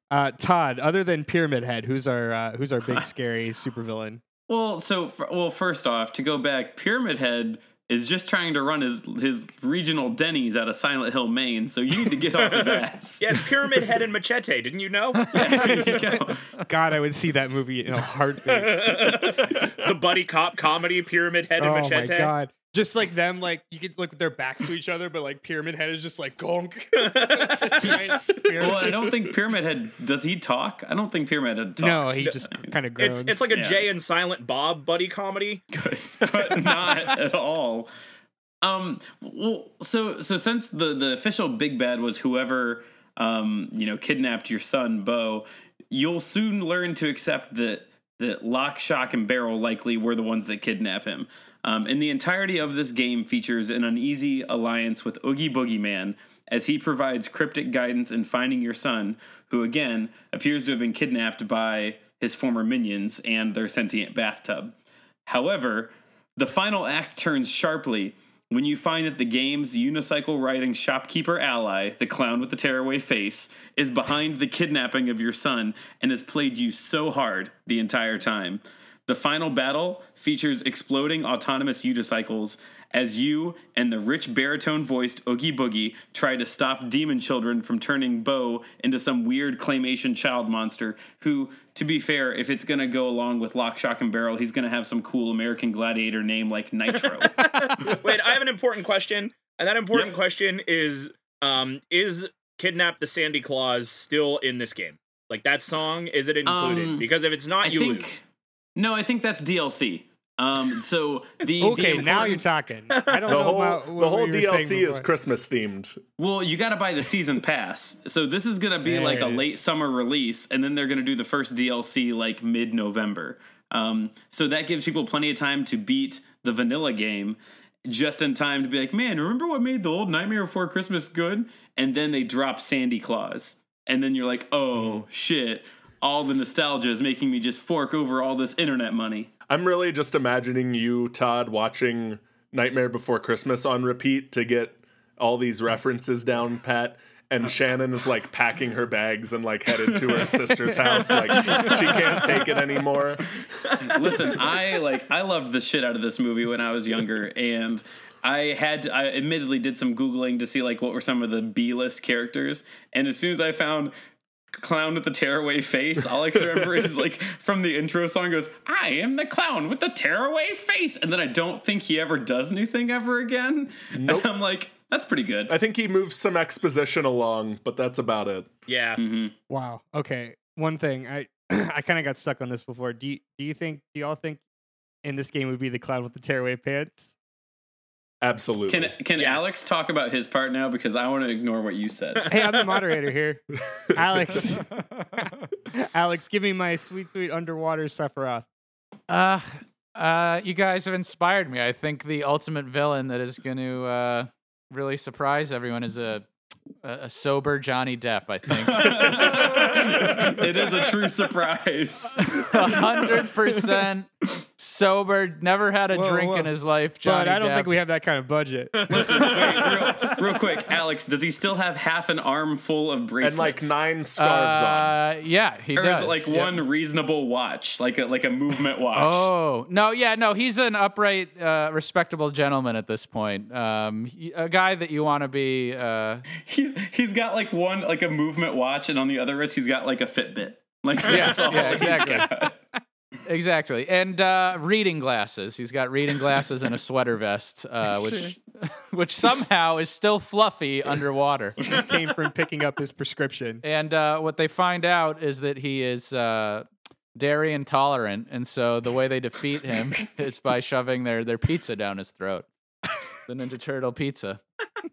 Todd, other than Pyramid Head, who's our big scary supervillain? Well, first off, to go back, Pyramid Head is just trying to run his regional Denny's out of Silent Hill, Maine, so you need to get off his ass. Yeah, Pyramid Head and Machete, didn't you know? God, I would see that movie in a heartbeat. The buddy cop comedy, Pyramid Head and Machete. Oh, my God. Just like them, like, you could look their backs to each other, but, like, Pyramid Head is just like, gonk. Well, I don't think Pyramid Head, does he talk? I don't think Pyramid Head talks. No, he just kind of groans. It's like a Jay and Silent Bob buddy comedy. Good. But not at all. Well, so since the official big bad was whoever, kidnapped your son, Beau, you'll soon learn to accept that Lock, Shock, and Barrel likely were the ones that kidnap him. And the entirety of this game features an uneasy alliance with Oogie Boogie Man as he provides cryptic guidance in finding your son, who, again, appears to have been kidnapped by his former minions and their sentient bathtub. However, the final act turns sharply when you find that the game's unicycle-riding shopkeeper ally, the clown with the tearaway face, is behind the kidnapping of your son and has played you so hard the entire time. The final battle features exploding autonomous unicycles as you and the rich baritone-voiced Oogie Boogie try to stop demon children from turning Beau into some weird claymation child monster who, to be fair, if it's going to go along with Lock, Shock, and Barrel, he's going to have some cool American Gladiator name like Nitro. Wait, I have an important question, and that important question is Kidnap the Sandy Claus still in this game? Like, that song, is it included? Because if it's not, you lose. No, I think that's DLC. So the now you're talking. I don't know about what the whole DLC is Christmas themed. Well, you got to buy the season pass. So this is going to be like a late summer release, and then they're going to do the first DLC like mid-November. So that gives people plenty of time to beat the vanilla game, just in time to be like, man, remember what made the old Nightmare Before Christmas good? And then they drop Sandy Claus, and then you're like, oh shit. All the nostalgia is making me just fork over all this internet money. I'm really just imagining you, Todd, watching Nightmare Before Christmas on repeat to get all these references down, Pat. And Shannon is, like, packing her bags and, like, headed to her sister's house. Like, she can't take it anymore. Listen, I loved the shit out of this movie when I was younger. And I admittedly did some Googling to see, like, what were some of the B-list characters. And as soon as I found Clown with the tearaway face, all I can remember is, like, from the intro song goes, I am the clown with the tearaway face, and then I don't think he ever does anything ever again. Nope. And I'm like, that's pretty good. I think he moves some exposition along, but that's about it. Yeah. Mm-hmm. Wow. Okay. One thing I kind of got stuck on this before. Do y'all think in this game would be the clown with the tearaway pants? Absolutely. Can Alex talk about his part now? Because I want to ignore what you said. Hey, I'm the moderator here. Alex, give me my sweet, sweet underwater Sephiroth. You guys have inspired me. I think the ultimate villain that is going to really surprise everyone is a sober Johnny Depp, I think. It is a true surprise. 100% sober, never had a drink in his life, Johnny Depp. But I don't think we have that kind of budget. Listen, real quick, Alex, does he still have half an arm full of bracelets? And like 9 scarves on? Yeah, he does. Or is it like one reasonable watch, like a movement watch? Oh, no, yeah, no, he's an upright, respectable gentleman at this point. A guy that you want to be... He's got like one, like a movement watch, and on the other wrist, he's got like a Fitbit. Like, that's all exactly. Exactly. And reading glasses. He's got reading glasses and a sweater vest, which somehow is still fluffy underwater. Which just came from picking up his prescription. And what they find out is that he is dairy intolerant, and so the way they defeat him is by shoving their pizza down his throat. The Ninja Turtle pizza.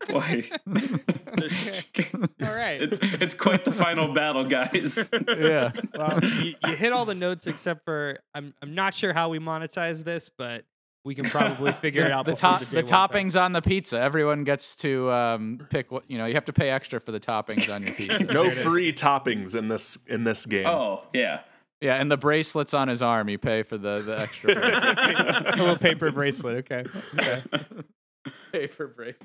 Boy. All right. It's quite the final battle, guys. Yeah. Well, you hit all the notes except for I'm not sure how we monetize this, but we can probably figure it out. The toppings on the pizza. Everyone gets to pick what, you have to pay extra for the toppings on your pizza. No free toppings in this game. Oh, yeah. Yeah, and the bracelets on his arm, you pay for the extra bracelet. A little paper bracelet, okay. Paper break.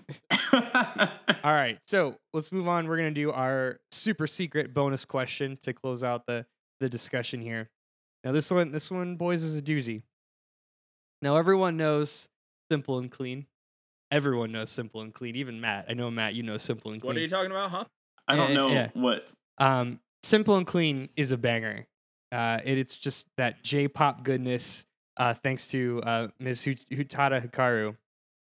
All right, so let's move on. We're going to do our super secret bonus question to close out the discussion here. Now, this one, boys, is a doozy. Now, everyone knows Simple and Clean Everyone knows Simple and Clean, even Matt. I know, Matt, you know Simple and Clean. What are you talking about, huh? I don't know what. Simple and Clean is a banger. It's just that J-pop goodness, thanks to Ms. Hutada Hikaru.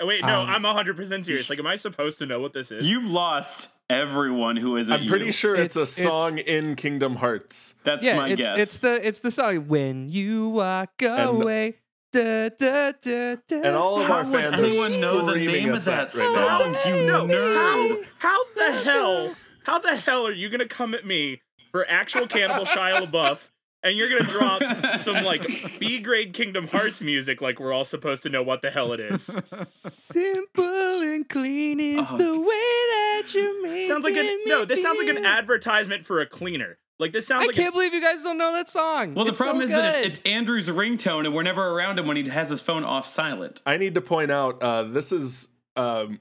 Wait, no, I'm 100% serious. Like, am I supposed to know what this is? You've lost everyone who is. I'm pretty sure it's a song in Kingdom Hearts. That's my guess. It's the song When You Walk Away. Da, da, da, da. And all of how our fans are screaming us at right now. How the hell are you gonna come at me for actual cannibal Shia LaBeouf? And you're going to drop some, like, B-grade Kingdom Hearts music like we're all supposed to know what the hell it is. Simple and clean is the way that you make it. No, this sounds like an advertisement for a cleaner. Like, this sounds I can't believe you guys don't know that song. Well, the problem is that it's Andrew's ringtone, and we're never around him when he has his phone off silent. I need to point out, this is...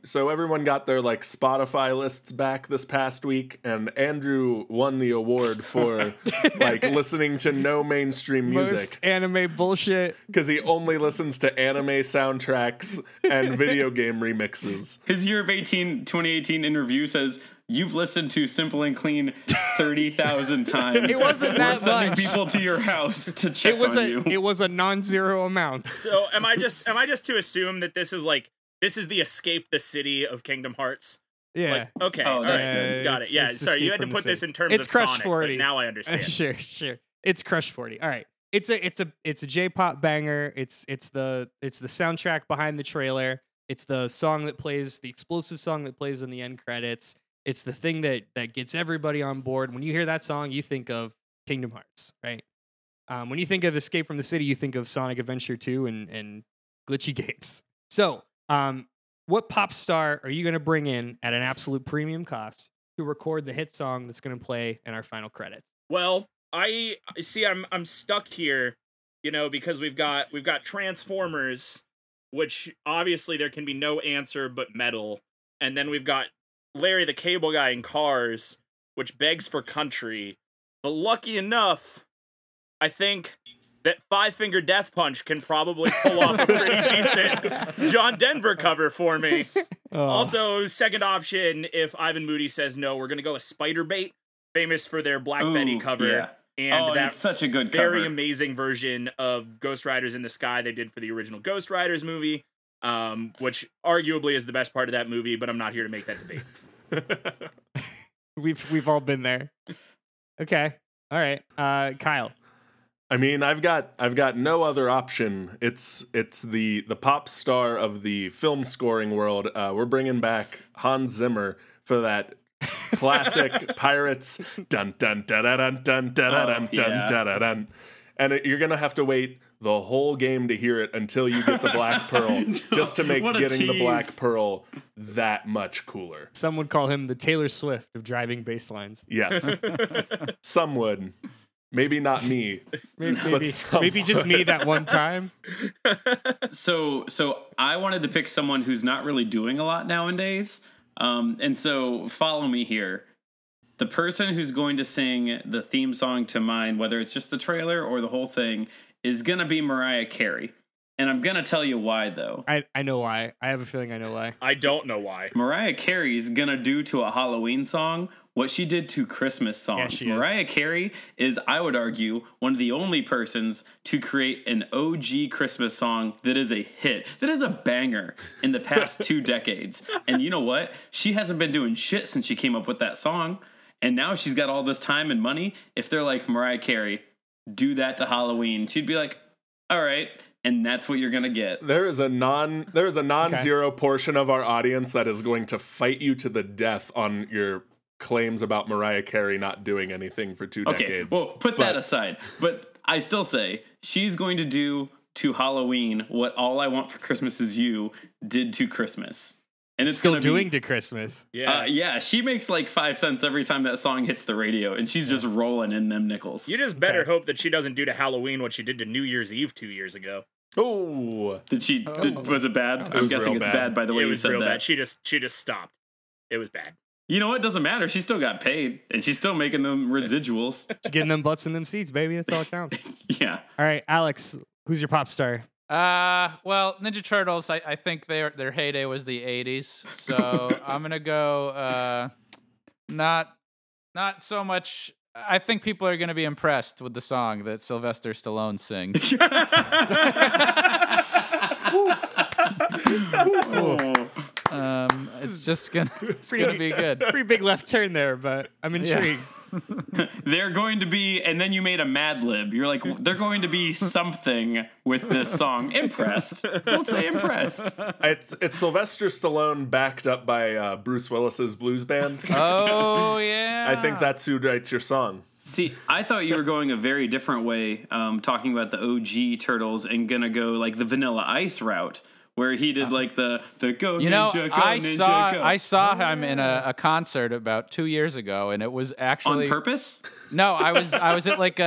so everyone got their like Spotify lists back this past week, and Andrew won the award for like listening to no mainstream music. Most anime bullshit. Because he only listens to anime soundtracks and video game remixes. His year of 2018 interview says, "You've listened to Simple and Clean 30,000 times. It wasn't that much. Sending people to your house to check on you. It was a non-zero amount." So am I just to assume that this is like, this is the Escape the City of Kingdom Hearts? Yeah. Like, okay. Oh, that's good. Got it. It's sorry, you had to put this in terms of Crush Sonic, 40. But now I understand. Sure. It's Crush 40. All right. It's a J-pop banger. It's the soundtrack behind the trailer. It's the song that plays, the explosive song that plays in the end credits. It's the thing that gets everybody on board. When you hear that song, you think of Kingdom Hearts, right? When you think of Escape from the City, you think of Sonic Adventure 2 and glitchy games. So, what pop star are you going to bring in at an absolute premium cost to record the hit song that's going to play in our final credits? Well, I see I'm stuck here, you know, because we've got Transformers, which obviously there can be no answer but metal. And then we've got Larry the Cable Guy in Cars, which begs for country. But lucky enough, I think that Five Finger Death Punch can probably pull off a pretty decent John Denver cover for me. Oh. Also, second option, if Ivan Moody says no, we're going to go with Spiderbait, famous for their Black Betty cover. Yeah. And that's such a good cover. Very amazing version of Ghost Riders in the Sky they did for the original Ghost Riders movie, which arguably is the best part of that movie, but I'm not here to make that debate. We've all been there. Okay. All right. Kyle. I mean, I've got no other option. It's the pop star of the film scoring world. We're bringing back Hans Zimmer for that classic Pirates dun dun da da dun dun da dun dun da dun. And you're gonna have to wait the whole game to hear it until you get the Black Pearl, just to make getting the Black Pearl that much cooler. Some would call him the Taylor Swift of driving bass lines. Yes, some would. Maybe not me. Maybe just me that one time. So I wanted to pick someone who's not really doing a lot nowadays. And so follow me here. The person who's going to sing the theme song to mine, whether it's just the trailer or the whole thing, is going to be Mariah Carey. And I'm going to tell you why, though. I know why. I have a feeling I know why. I don't know why. Mariah Carey is going to do to a Halloween song what she did to Christmas songs. Yeah, Mariah Carey is, I would argue, one of the only persons to create an OG Christmas song that is a hit, that is a banger in the past 2 decades. And you know what? She hasn't been doing shit since she came up with that song. And now she's got all this time and money. If they're like, Mariah Carey, do that to Halloween, she'd be like, all right. And that's what you're going to get. There is a non-zero portion of our audience that is going to fight you to the death on your claims about Mariah Carey not doing anything for 2 decades. Well, put that aside. But I still say she's going to do to Halloween what All I Want for Christmas Is You did to Christmas. And it's still doing to Christmas. Yeah. Yeah. She makes like 5 cents every time that song hits the radio, and she's just rolling in them nickels. You just better hope that she doesn't do to Halloween what she did to New Year's Eve 2 years ago. Oh, did she? Was it bad? I'm guessing it's bad by the way you said that. It was real bad. She just stopped. It was bad. You know what? It doesn't matter. She still got paid, and she's still making them residuals. She's getting them butts in them seats, baby. That's all it counts. Yeah. All right, Alex, who's your pop star Well, Ninja Turtles, I think their heyday was the 80s. So I'm going to go not so much. I think people are going to be impressed with the song that Sylvester Stallone sings. It's just gonna be good. Pretty big left turn there, but I'm intrigued. Yeah. They're going to be, and then you made a Mad Lib. You're like, they're going to be something with this song. Impressed. We'll say impressed. It's Sylvester Stallone backed up by Bruce Willis's blues band. Oh, yeah. I think that's who writes your song. See, I thought you were going a very different way, talking about the OG Turtles and gonna go like the Vanilla Ice route, where he did like the go ninja, go ninja, go. I saw him in a concert about 2 years ago, and it was actually on purpose. No, I was at like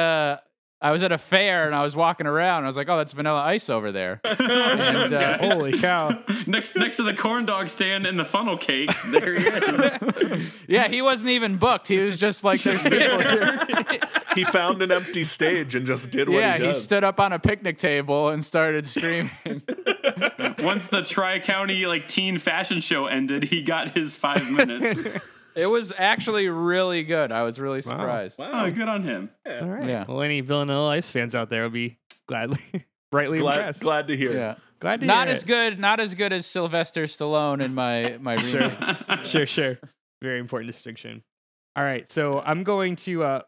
I was at a fair, and I was walking around, and I was like, oh, that's Vanilla Ice over there. And, holy cow. Next to the corn dog stand and the funnel cakes, there he is. Yeah, he wasn't even booked. He was just like, there's people here. He found an empty stage and just did what he does. Yeah, he stood up on a picnic table and started screaming. Once the Tri-County like teen fashion show ended, he got his 5 minutes. It was actually really good. I was really surprised. Wow. Oh, good on him. Yeah. All right. Yeah. Well, any Vanilla Ice fans out there will be rightly impressed. Glad to hear. Yeah. Glad to hear. Not as good as Sylvester Stallone in my remake. Sure. Very important distinction. All right, so I'm going to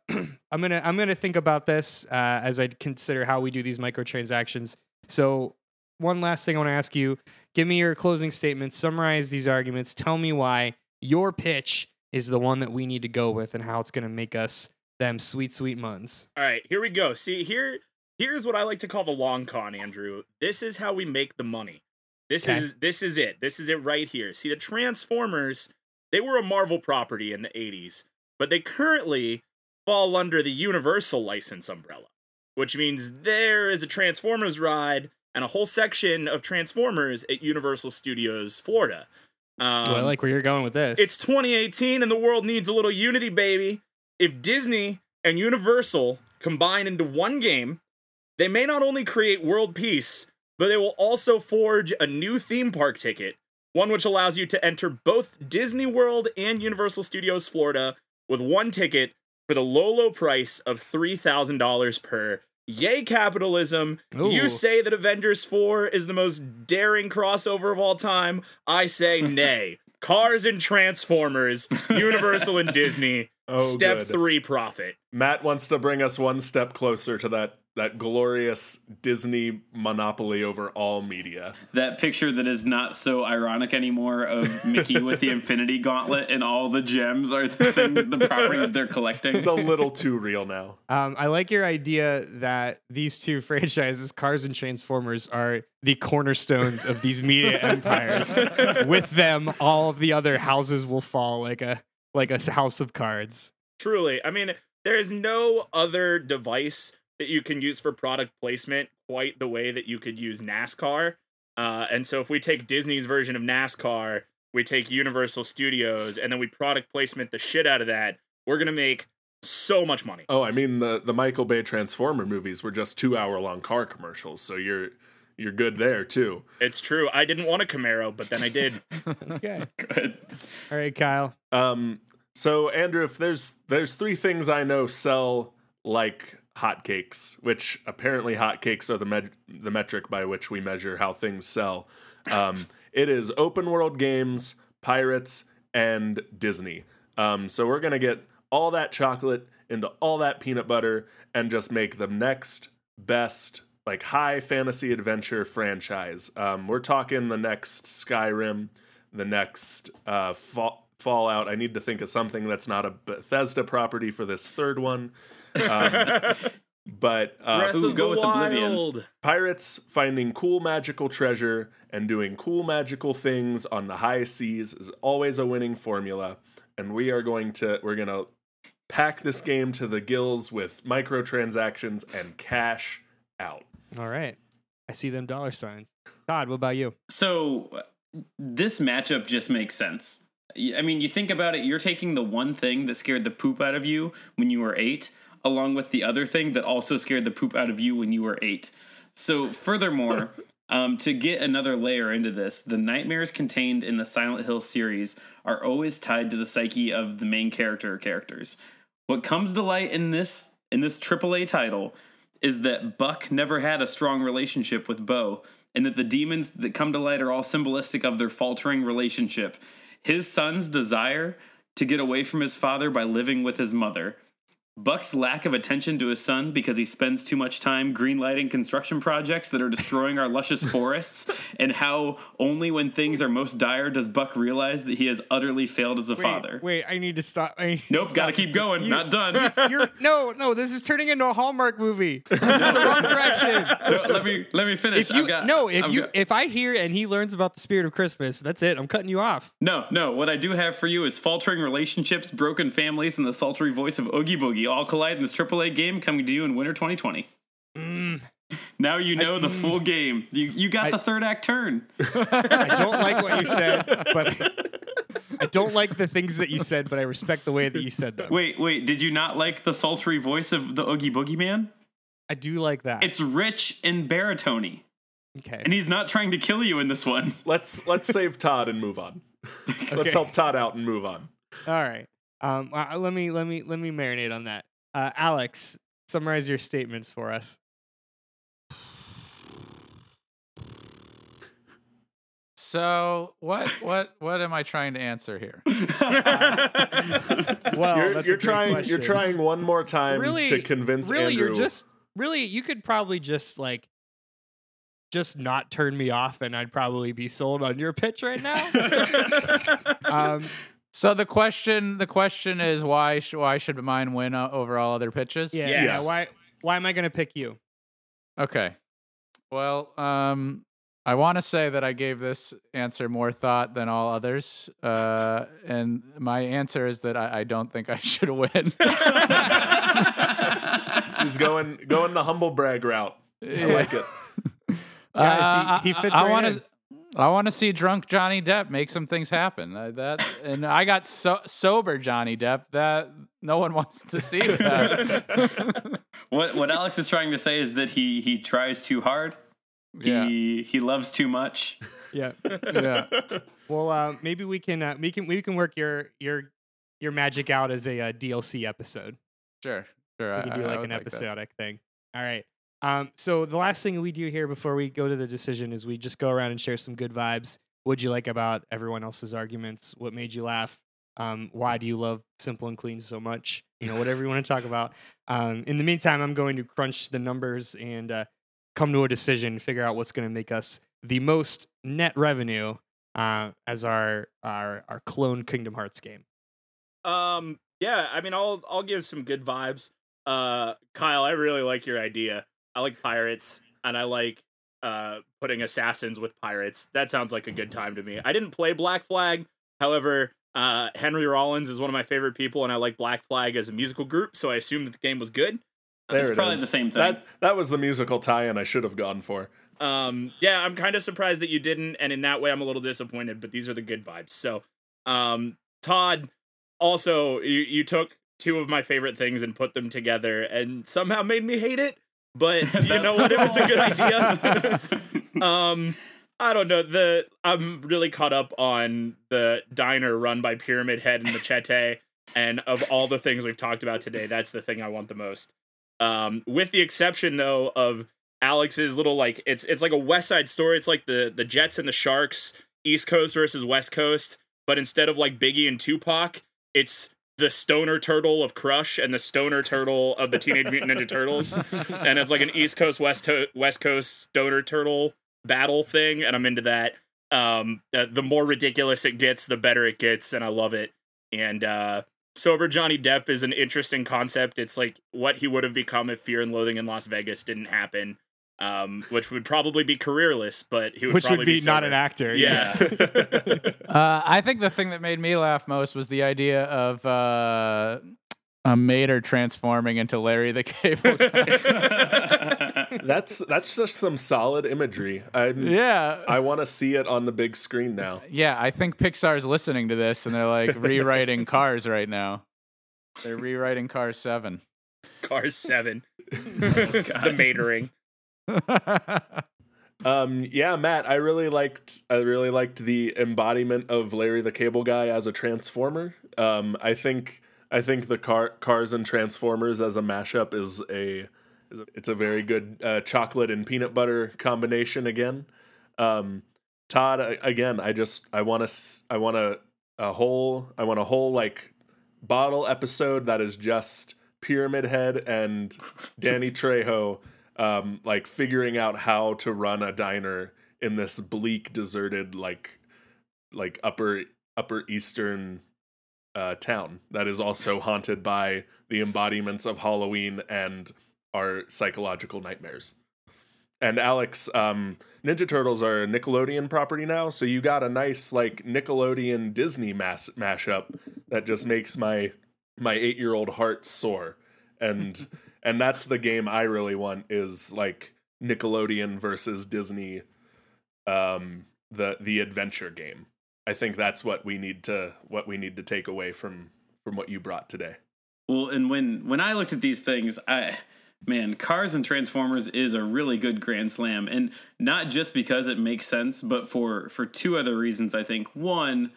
I'm gonna think about this as I consider how we do these microtransactions. So one last thing I want to ask you: give me your closing statement. Summarize these arguments. Tell me why your pitch is the one that we need to go with and how it's going to make us them sweet, sweet muns. All right, here we go. See, here's what I like to call the long con, Andrew. This is how we make the money. This is it. This is it right here. See, the Transformers, they were a Marvel property in the 80s, but they currently fall under the Universal license umbrella, which means there is a Transformers ride and a whole section of Transformers at Universal Studios Florida. I like where you're going with this. It's 2018 and the world needs a little unity, baby. If Disney and Universal combine into one game, they may not only create world peace, but they will also forge a new theme park ticket, one which allows you to enter both Disney World and Universal Studios Florida with one ticket for the low price of $3,000 per. Yay, capitalism. Ooh. You say that Avengers 4 is the most daring crossover of all time. I say nay. Cars and Transformers, Universal and Disney, step 3 profit. Matt wants to bring us one step closer to that glorious Disney monopoly over all media. That picture that is not so ironic anymore of Mickey with the Infinity Gauntlet and all the gems are the properties they're collecting. It's a little too real now. I like your idea that these two franchises, Cars and Transformers, are the cornerstones of these media empires. With them, all of the other houses will fall like a house of cards. Truly. I mean, there is no other device that you can use for product placement quite the way that you could use NASCAR. And so if we take Disney's version of NASCAR, we take Universal Studios, and then we product placement the shit out of that, we're going to make so much money. Oh, I mean, the Michael Bay Transformer movies were just 2-hour-long car commercials, so you're good there, too. It's true. I didn't want a Camaro, but then I did. Okay. Good. All right, Kyle. So, Andrew, if there's 3 things I know sell like hotcakes, which apparently hotcakes are the metric by which we measure how things sell. It is open world games, pirates, and Disney. So we're going to get all that chocolate into all that peanut butter and just make the next best like high fantasy adventure franchise. We're talking the next Skyrim, the next Fallout. I need to think of something that's not a Bethesda property for this third one. But pirates finding cool magical treasure and doing cool magical things on the high seas is always a winning formula, and we're gonna pack this game to the gills with microtransactions and cash out. All right, I see them dollar signs. Todd, what about you? So this matchup just makes sense. I mean, you think about it, you're taking the one thing that scared the poop out of you when you were 8, along with the other thing that also scared the poop out of you when you were 8. So furthermore, to get another layer into this, the nightmares contained in the Silent Hill series are always tied to the psyche of the main character or characters. What comes to light in this AAA title is that Buck never had a strong relationship with Beau, and that the demons that come to light are all symbolistic of their faltering relationship. His son's desire to get away from his father by living with his mother. Buck's lack of attention to his son because he spends too much time greenlighting construction projects that are destroying our luscious forests, and how only when things are most dire does Buck realize that he has utterly failed as a father. Wait, I need to stop. Nope, got to keep going. Not done. No, this is turning into a Hallmark movie. This is the wrong direction. No, let me finish. If I hear and he learns about the spirit of Christmas, that's it. I'm cutting you off. No. What I do have for you is faltering relationships, broken families, and the sultry voice of Oogie Boogie. All collide in this AAA game coming to you in winter 2020. Now you know the full game. You got the third act turn. I don't like what you said, but I don't like the things that you said, but I respect the way that you said them. Wait, did you not like the sultry voice of the Oogie Boogie Man? I do like that. It's rich and baritone-y. Okay. And he's not trying to kill you in this one. Let's save Todd and move on. Okay. Let's help Todd out and move on. All right. Let me marinate on that. Alex, summarize your statements for us. So what am I trying to answer here? Well, you're trying one more time to convince Andrew. You could probably just not turn me off, and I'd probably be sold on your pitch right now. So the question is why should mine win over all other pitches? Yeah. Yes. Yeah. Why am I going to pick you? Okay. Well, I want to say that I gave this answer more thought than all others, and my answer is that I don't think I should win. He's going the humble brag route. Yeah. I like it. Guys, he fits right in. I want to see drunk Johnny Depp make some things happen. I got sober Johnny Depp that no one wants to see that. What Alex is trying to say is that he tries too hard. Yeah. He loves too much. Yeah. Well, maybe we can work your magic out as a DLC episode. Sure. We can do an episodic thing. All right. So the last thing we do here before we go to the decision is we just go around and share some good vibes. What'd you like about everyone else's arguments? What made you laugh? Why do you love Simple and Clean so much? You know, whatever you want to talk about. In the meantime, I'm going to crunch the numbers and come to a decision, figure out what's going to make us the most net revenue as our clone Kingdom Hearts game. Yeah, I mean, I'll give some good vibes. Kyle, I really like your idea. I like pirates, and I like putting assassins with pirates. That sounds like a good time to me. I didn't play Black Flag. However, Henry Rollins is one of my favorite people, and I like Black Flag as a musical group, so I assumed that the game was good. It's probably the same thing. That was the musical tie-in I should have gone for. Yeah, I'm kind of surprised that you didn't, and in that way I'm a little disappointed, but these are the good vibes. So, Todd, also, you took two of my favorite things and put them together and somehow made me hate it. But you know what? It was a good idea. I don't know. I'm really caught up on the diner run by Pyramid Head and Machete. And of all the things we've talked about today, that's the thing I want the most. With the exception, though, of Alex's little, like, it's like a West Side Story. It's like the Jets and the Sharks, East Coast versus West Coast. But instead of, like, Biggie and Tupac, it's the stoner turtle of Crush and the stoner turtle of the Teenage Mutant Ninja Turtles. And it's like an East Coast, West Coast stoner turtle battle thing. And I'm into that. The more ridiculous it gets, the better it gets. And I love it. And sober Johnny Depp is an interesting concept. It's like what he would have become if Fear and Loathing in Las Vegas didn't happen. Which would probably be careerless, but he would which probably would be not an actor. Yeah. I think the thing that made me laugh most was the idea of a Mater transforming into Larry the Cable Guy. that's just some solid imagery. I want to see it on the big screen now. Yeah, I think Pixar's listening to this and they're like rewriting Cars right now. They're rewriting Cars 7. Cars 7. Oh, the Matering. Yeah, Matt, I really liked the embodiment of Larry the Cable Guy as a Transformer. I think the Cars and Transformers as a mashup is a very good chocolate and peanut butter combination again. Todd, again, I want a whole like bottle episode that is just Pyramid Head and Danny Trejo like figuring out how to run a diner in this bleak, deserted, like upper eastern town that is also haunted by the embodiments of Halloween and our psychological nightmares. And Alex, Ninja Turtles are a Nickelodeon property now, so you got a nice like Nickelodeon Disney mashup that just makes my 8-year-old heart soar. And that's the game I really want, is like Nickelodeon versus Disney, the adventure game. I think that's what we need to take away from what you brought today. Well, and when I looked at these things, Cars and Transformers is a really good grand slam, and not just because it makes sense, but for two other reasons, I think. One,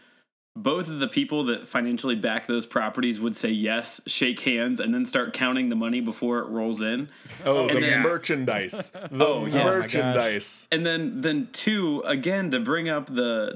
both of the people that financially back those properties would say yes, shake hands, and then start counting the money before it rolls in. Oh, and the merchandise. Merchandise. And then two, again, to bring up the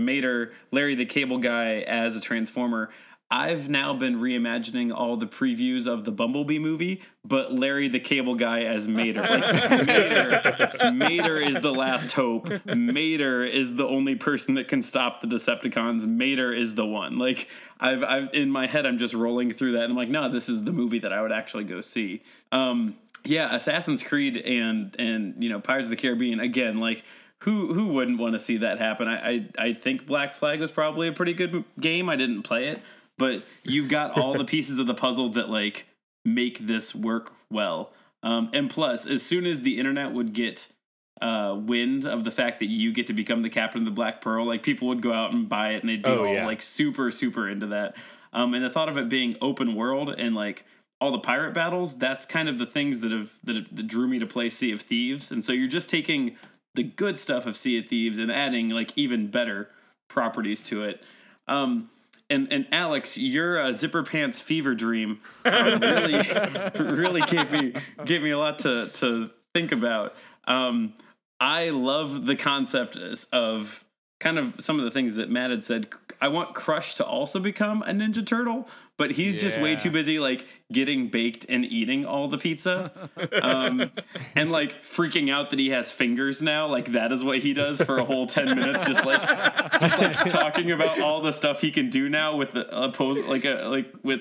Mater, Larry the Cable Guy as a Transformer, I've now been reimagining all the previews of the Bumblebee movie, but Larry the Cable Guy as Mater. Like, Mater is the last hope. Mater is the only person that can stop the Decepticons. Mater is the one. Like, I've in my head, I'm just rolling through that, and I'm like, no, this is the movie that I would actually go see. Yeah, Assassin's Creed and Pirates of the Caribbean again, like. Who wouldn't want to see that happen? I think Black Flag was probably a pretty good game. I didn't play it, but you've got all the pieces of the puzzle that like make this work well. And plus, as soon as the internet would get wind of the fact that you get to become the captain of the Black Pearl, like people would go out and buy it, and they'd be like super, super into that. And the thought of it being open world and like all the pirate battles, that's kind of the things that drew me to play Sea of Thieves. And so you're just taking the good stuff of Sea of Thieves and adding like even better properties to it. And Alex, your zipper pants fever dream really gave me a lot to think about. I love the concept of kind of some of the things that Matt had said. I want Crush to also become a Ninja Turtle, but he's just way too busy like getting baked and eating all the pizza, and like freaking out that he has fingers now. Like that is what he does for a whole 10 minutes, just like talking about all the stuff he can do now with with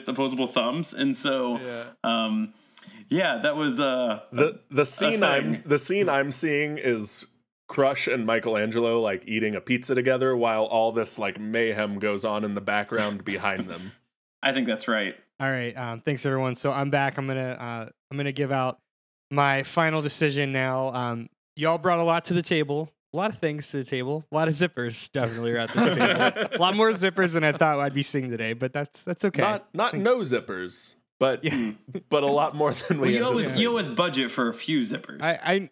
opposable thumbs. And so, that was the scene. The scene I'm seeing is Crush and Michelangelo like eating a pizza together while all this like mayhem goes on in the background behind them. I think that's right. All right. Thanks, everyone. So I'm back. I'm gonna give out my final decision now. Y'all brought a lot to the table, a lot of things to the table, a lot of zippers definitely are at this table. A lot more zippers than I thought I'd be seeing today, but that's okay. Not no zippers, but but a lot more than we. You always budget for a few zippers.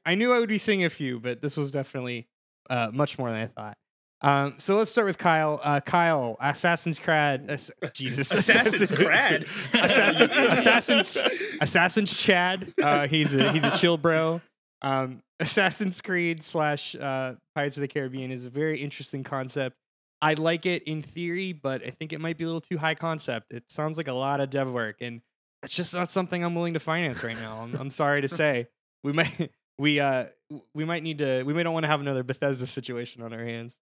I knew I would be seeing a few, but this was definitely much more than I thought. So let's start with Kyle. Kyle, Assassin's Crad. Assassin's Crad. Assassin's Chad. He's a chill bro. Assassin's Creed / Pirates of the Caribbean is a very interesting concept. I like it in theory, but I think it might be a little too high concept. It sounds like a lot of dev work, and it's just not something I'm willing to finance right now. I'm sorry to say, we don't want to have another Bethesda situation on our hands.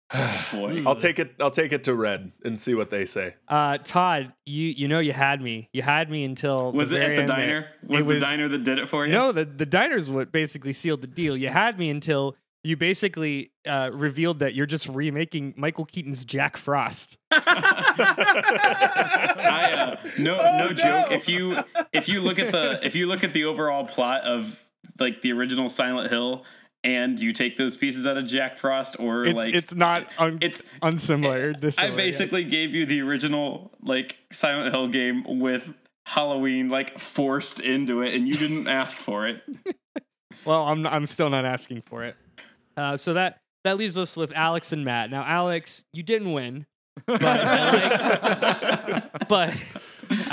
Boy. I'll take it to Red and see what they say. Todd, you know you had me until was the it very at the diner? There. Was the diner that did it for you? No, the diner's what basically sealed the deal. You had me until you basically revealed that you're just remaking Michael Keaton's Jack Frost. No joke. If you look at the overall plot of like the original Silent Hill, and you take those pieces out of Jack Frost, or it's, like it's not it's unsimilar. I basically gave you the original like Silent Hill game with Halloween like forced into it, and you didn't ask for it. Well, I'm still not asking for it. So that leaves us with Alex and Matt. Now, Alex, you didn't win, but I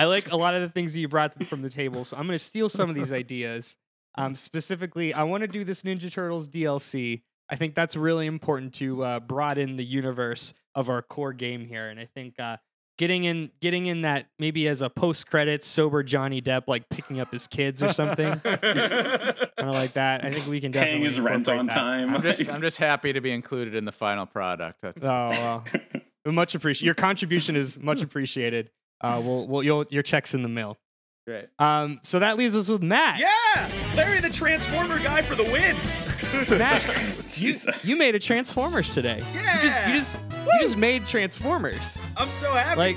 like a lot of the things that you brought from the table. So I'm going to steal some of these ideas. Specifically, I want to do this Ninja Turtles DLC. I think that's really important to broaden the universe of our core game here, and I think getting in that maybe as a post-credits sober Johnny Depp like picking up his kids or something, kind of like that. I think we can definitely paying his rent on time. I'm just happy to be included in the final product. That's much appreciated. Your contribution is much appreciated. Your check's in the mail. Great. So that leaves us with Matt. Yeah, Larry the Transformer guy for the win. Matt, you made a Transformers today. Yeah. You just made Transformers. I'm so happy.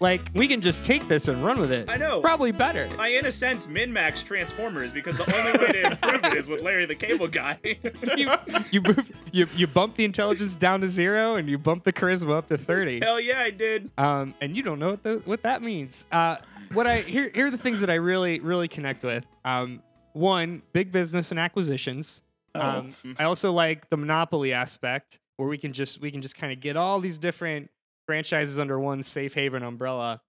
Like we can just take this and run with it. I know. Probably better. I, in a sense, min-max Transformers because the only way to improve it is with Larry the Cable Guy. You bump the intelligence down to 0 and you bump the charisma up to 30. Hell yeah, I did. And you don't know what that means. Here are the things that I really, really connect with. One, big business and acquisitions. I also like the monopoly aspect where we can just kind of get all these different franchises under one safe haven umbrella.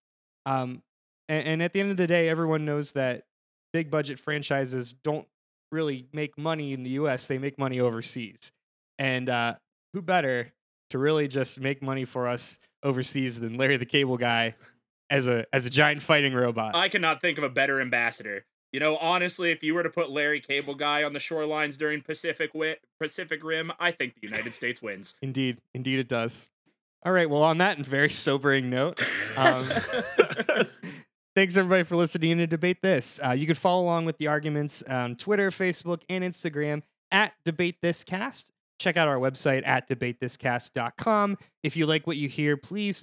And at the end of the day, everyone knows that big budget franchises don't really make money in the US. They make money overseas. And who better to really just make money for us overseas than Larry the Cable Guy as a giant fighting robot? I cannot think of a better ambassador. You know, honestly, if you were to put Larry Cable Guy on the shorelines during Pacific Rim, I think the United States wins. Indeed it does. All right, well, on that very sobering note, thanks everybody for listening in to Debate This. You can follow along with the arguments on Twitter, Facebook, and Instagram at Debate This Cast. Check out our website at debatethiscast.com. If you like what you hear, please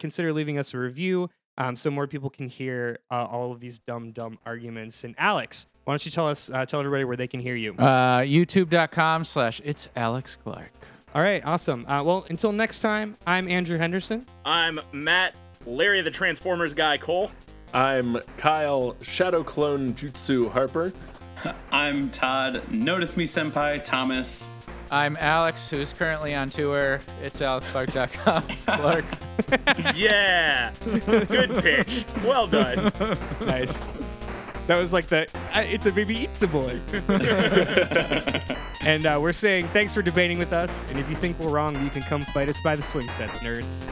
consider leaving us a review. So more people can hear all of these dumb arguments. And Alex, why don't you tell everybody where they can hear you? YouTube.com/It's Alex Clark. All right, awesome. Well, until next time, I'm Andrew Henderson. I'm Matt, Larry the Transformers Guy Cole. I'm Kyle, Shadow Clone Jutsu Harper. I'm Todd, Notice Me Senpai Thomas. I'm Alex, who's currently on tour. It's AlexClark.com. Clark. Yeah. Good pitch. Well done. Nice. That was like the, it's a baby eats a boy. And we're saying thanks for debating with us. And if you think we're wrong, you can come fight us by the swing set, nerds.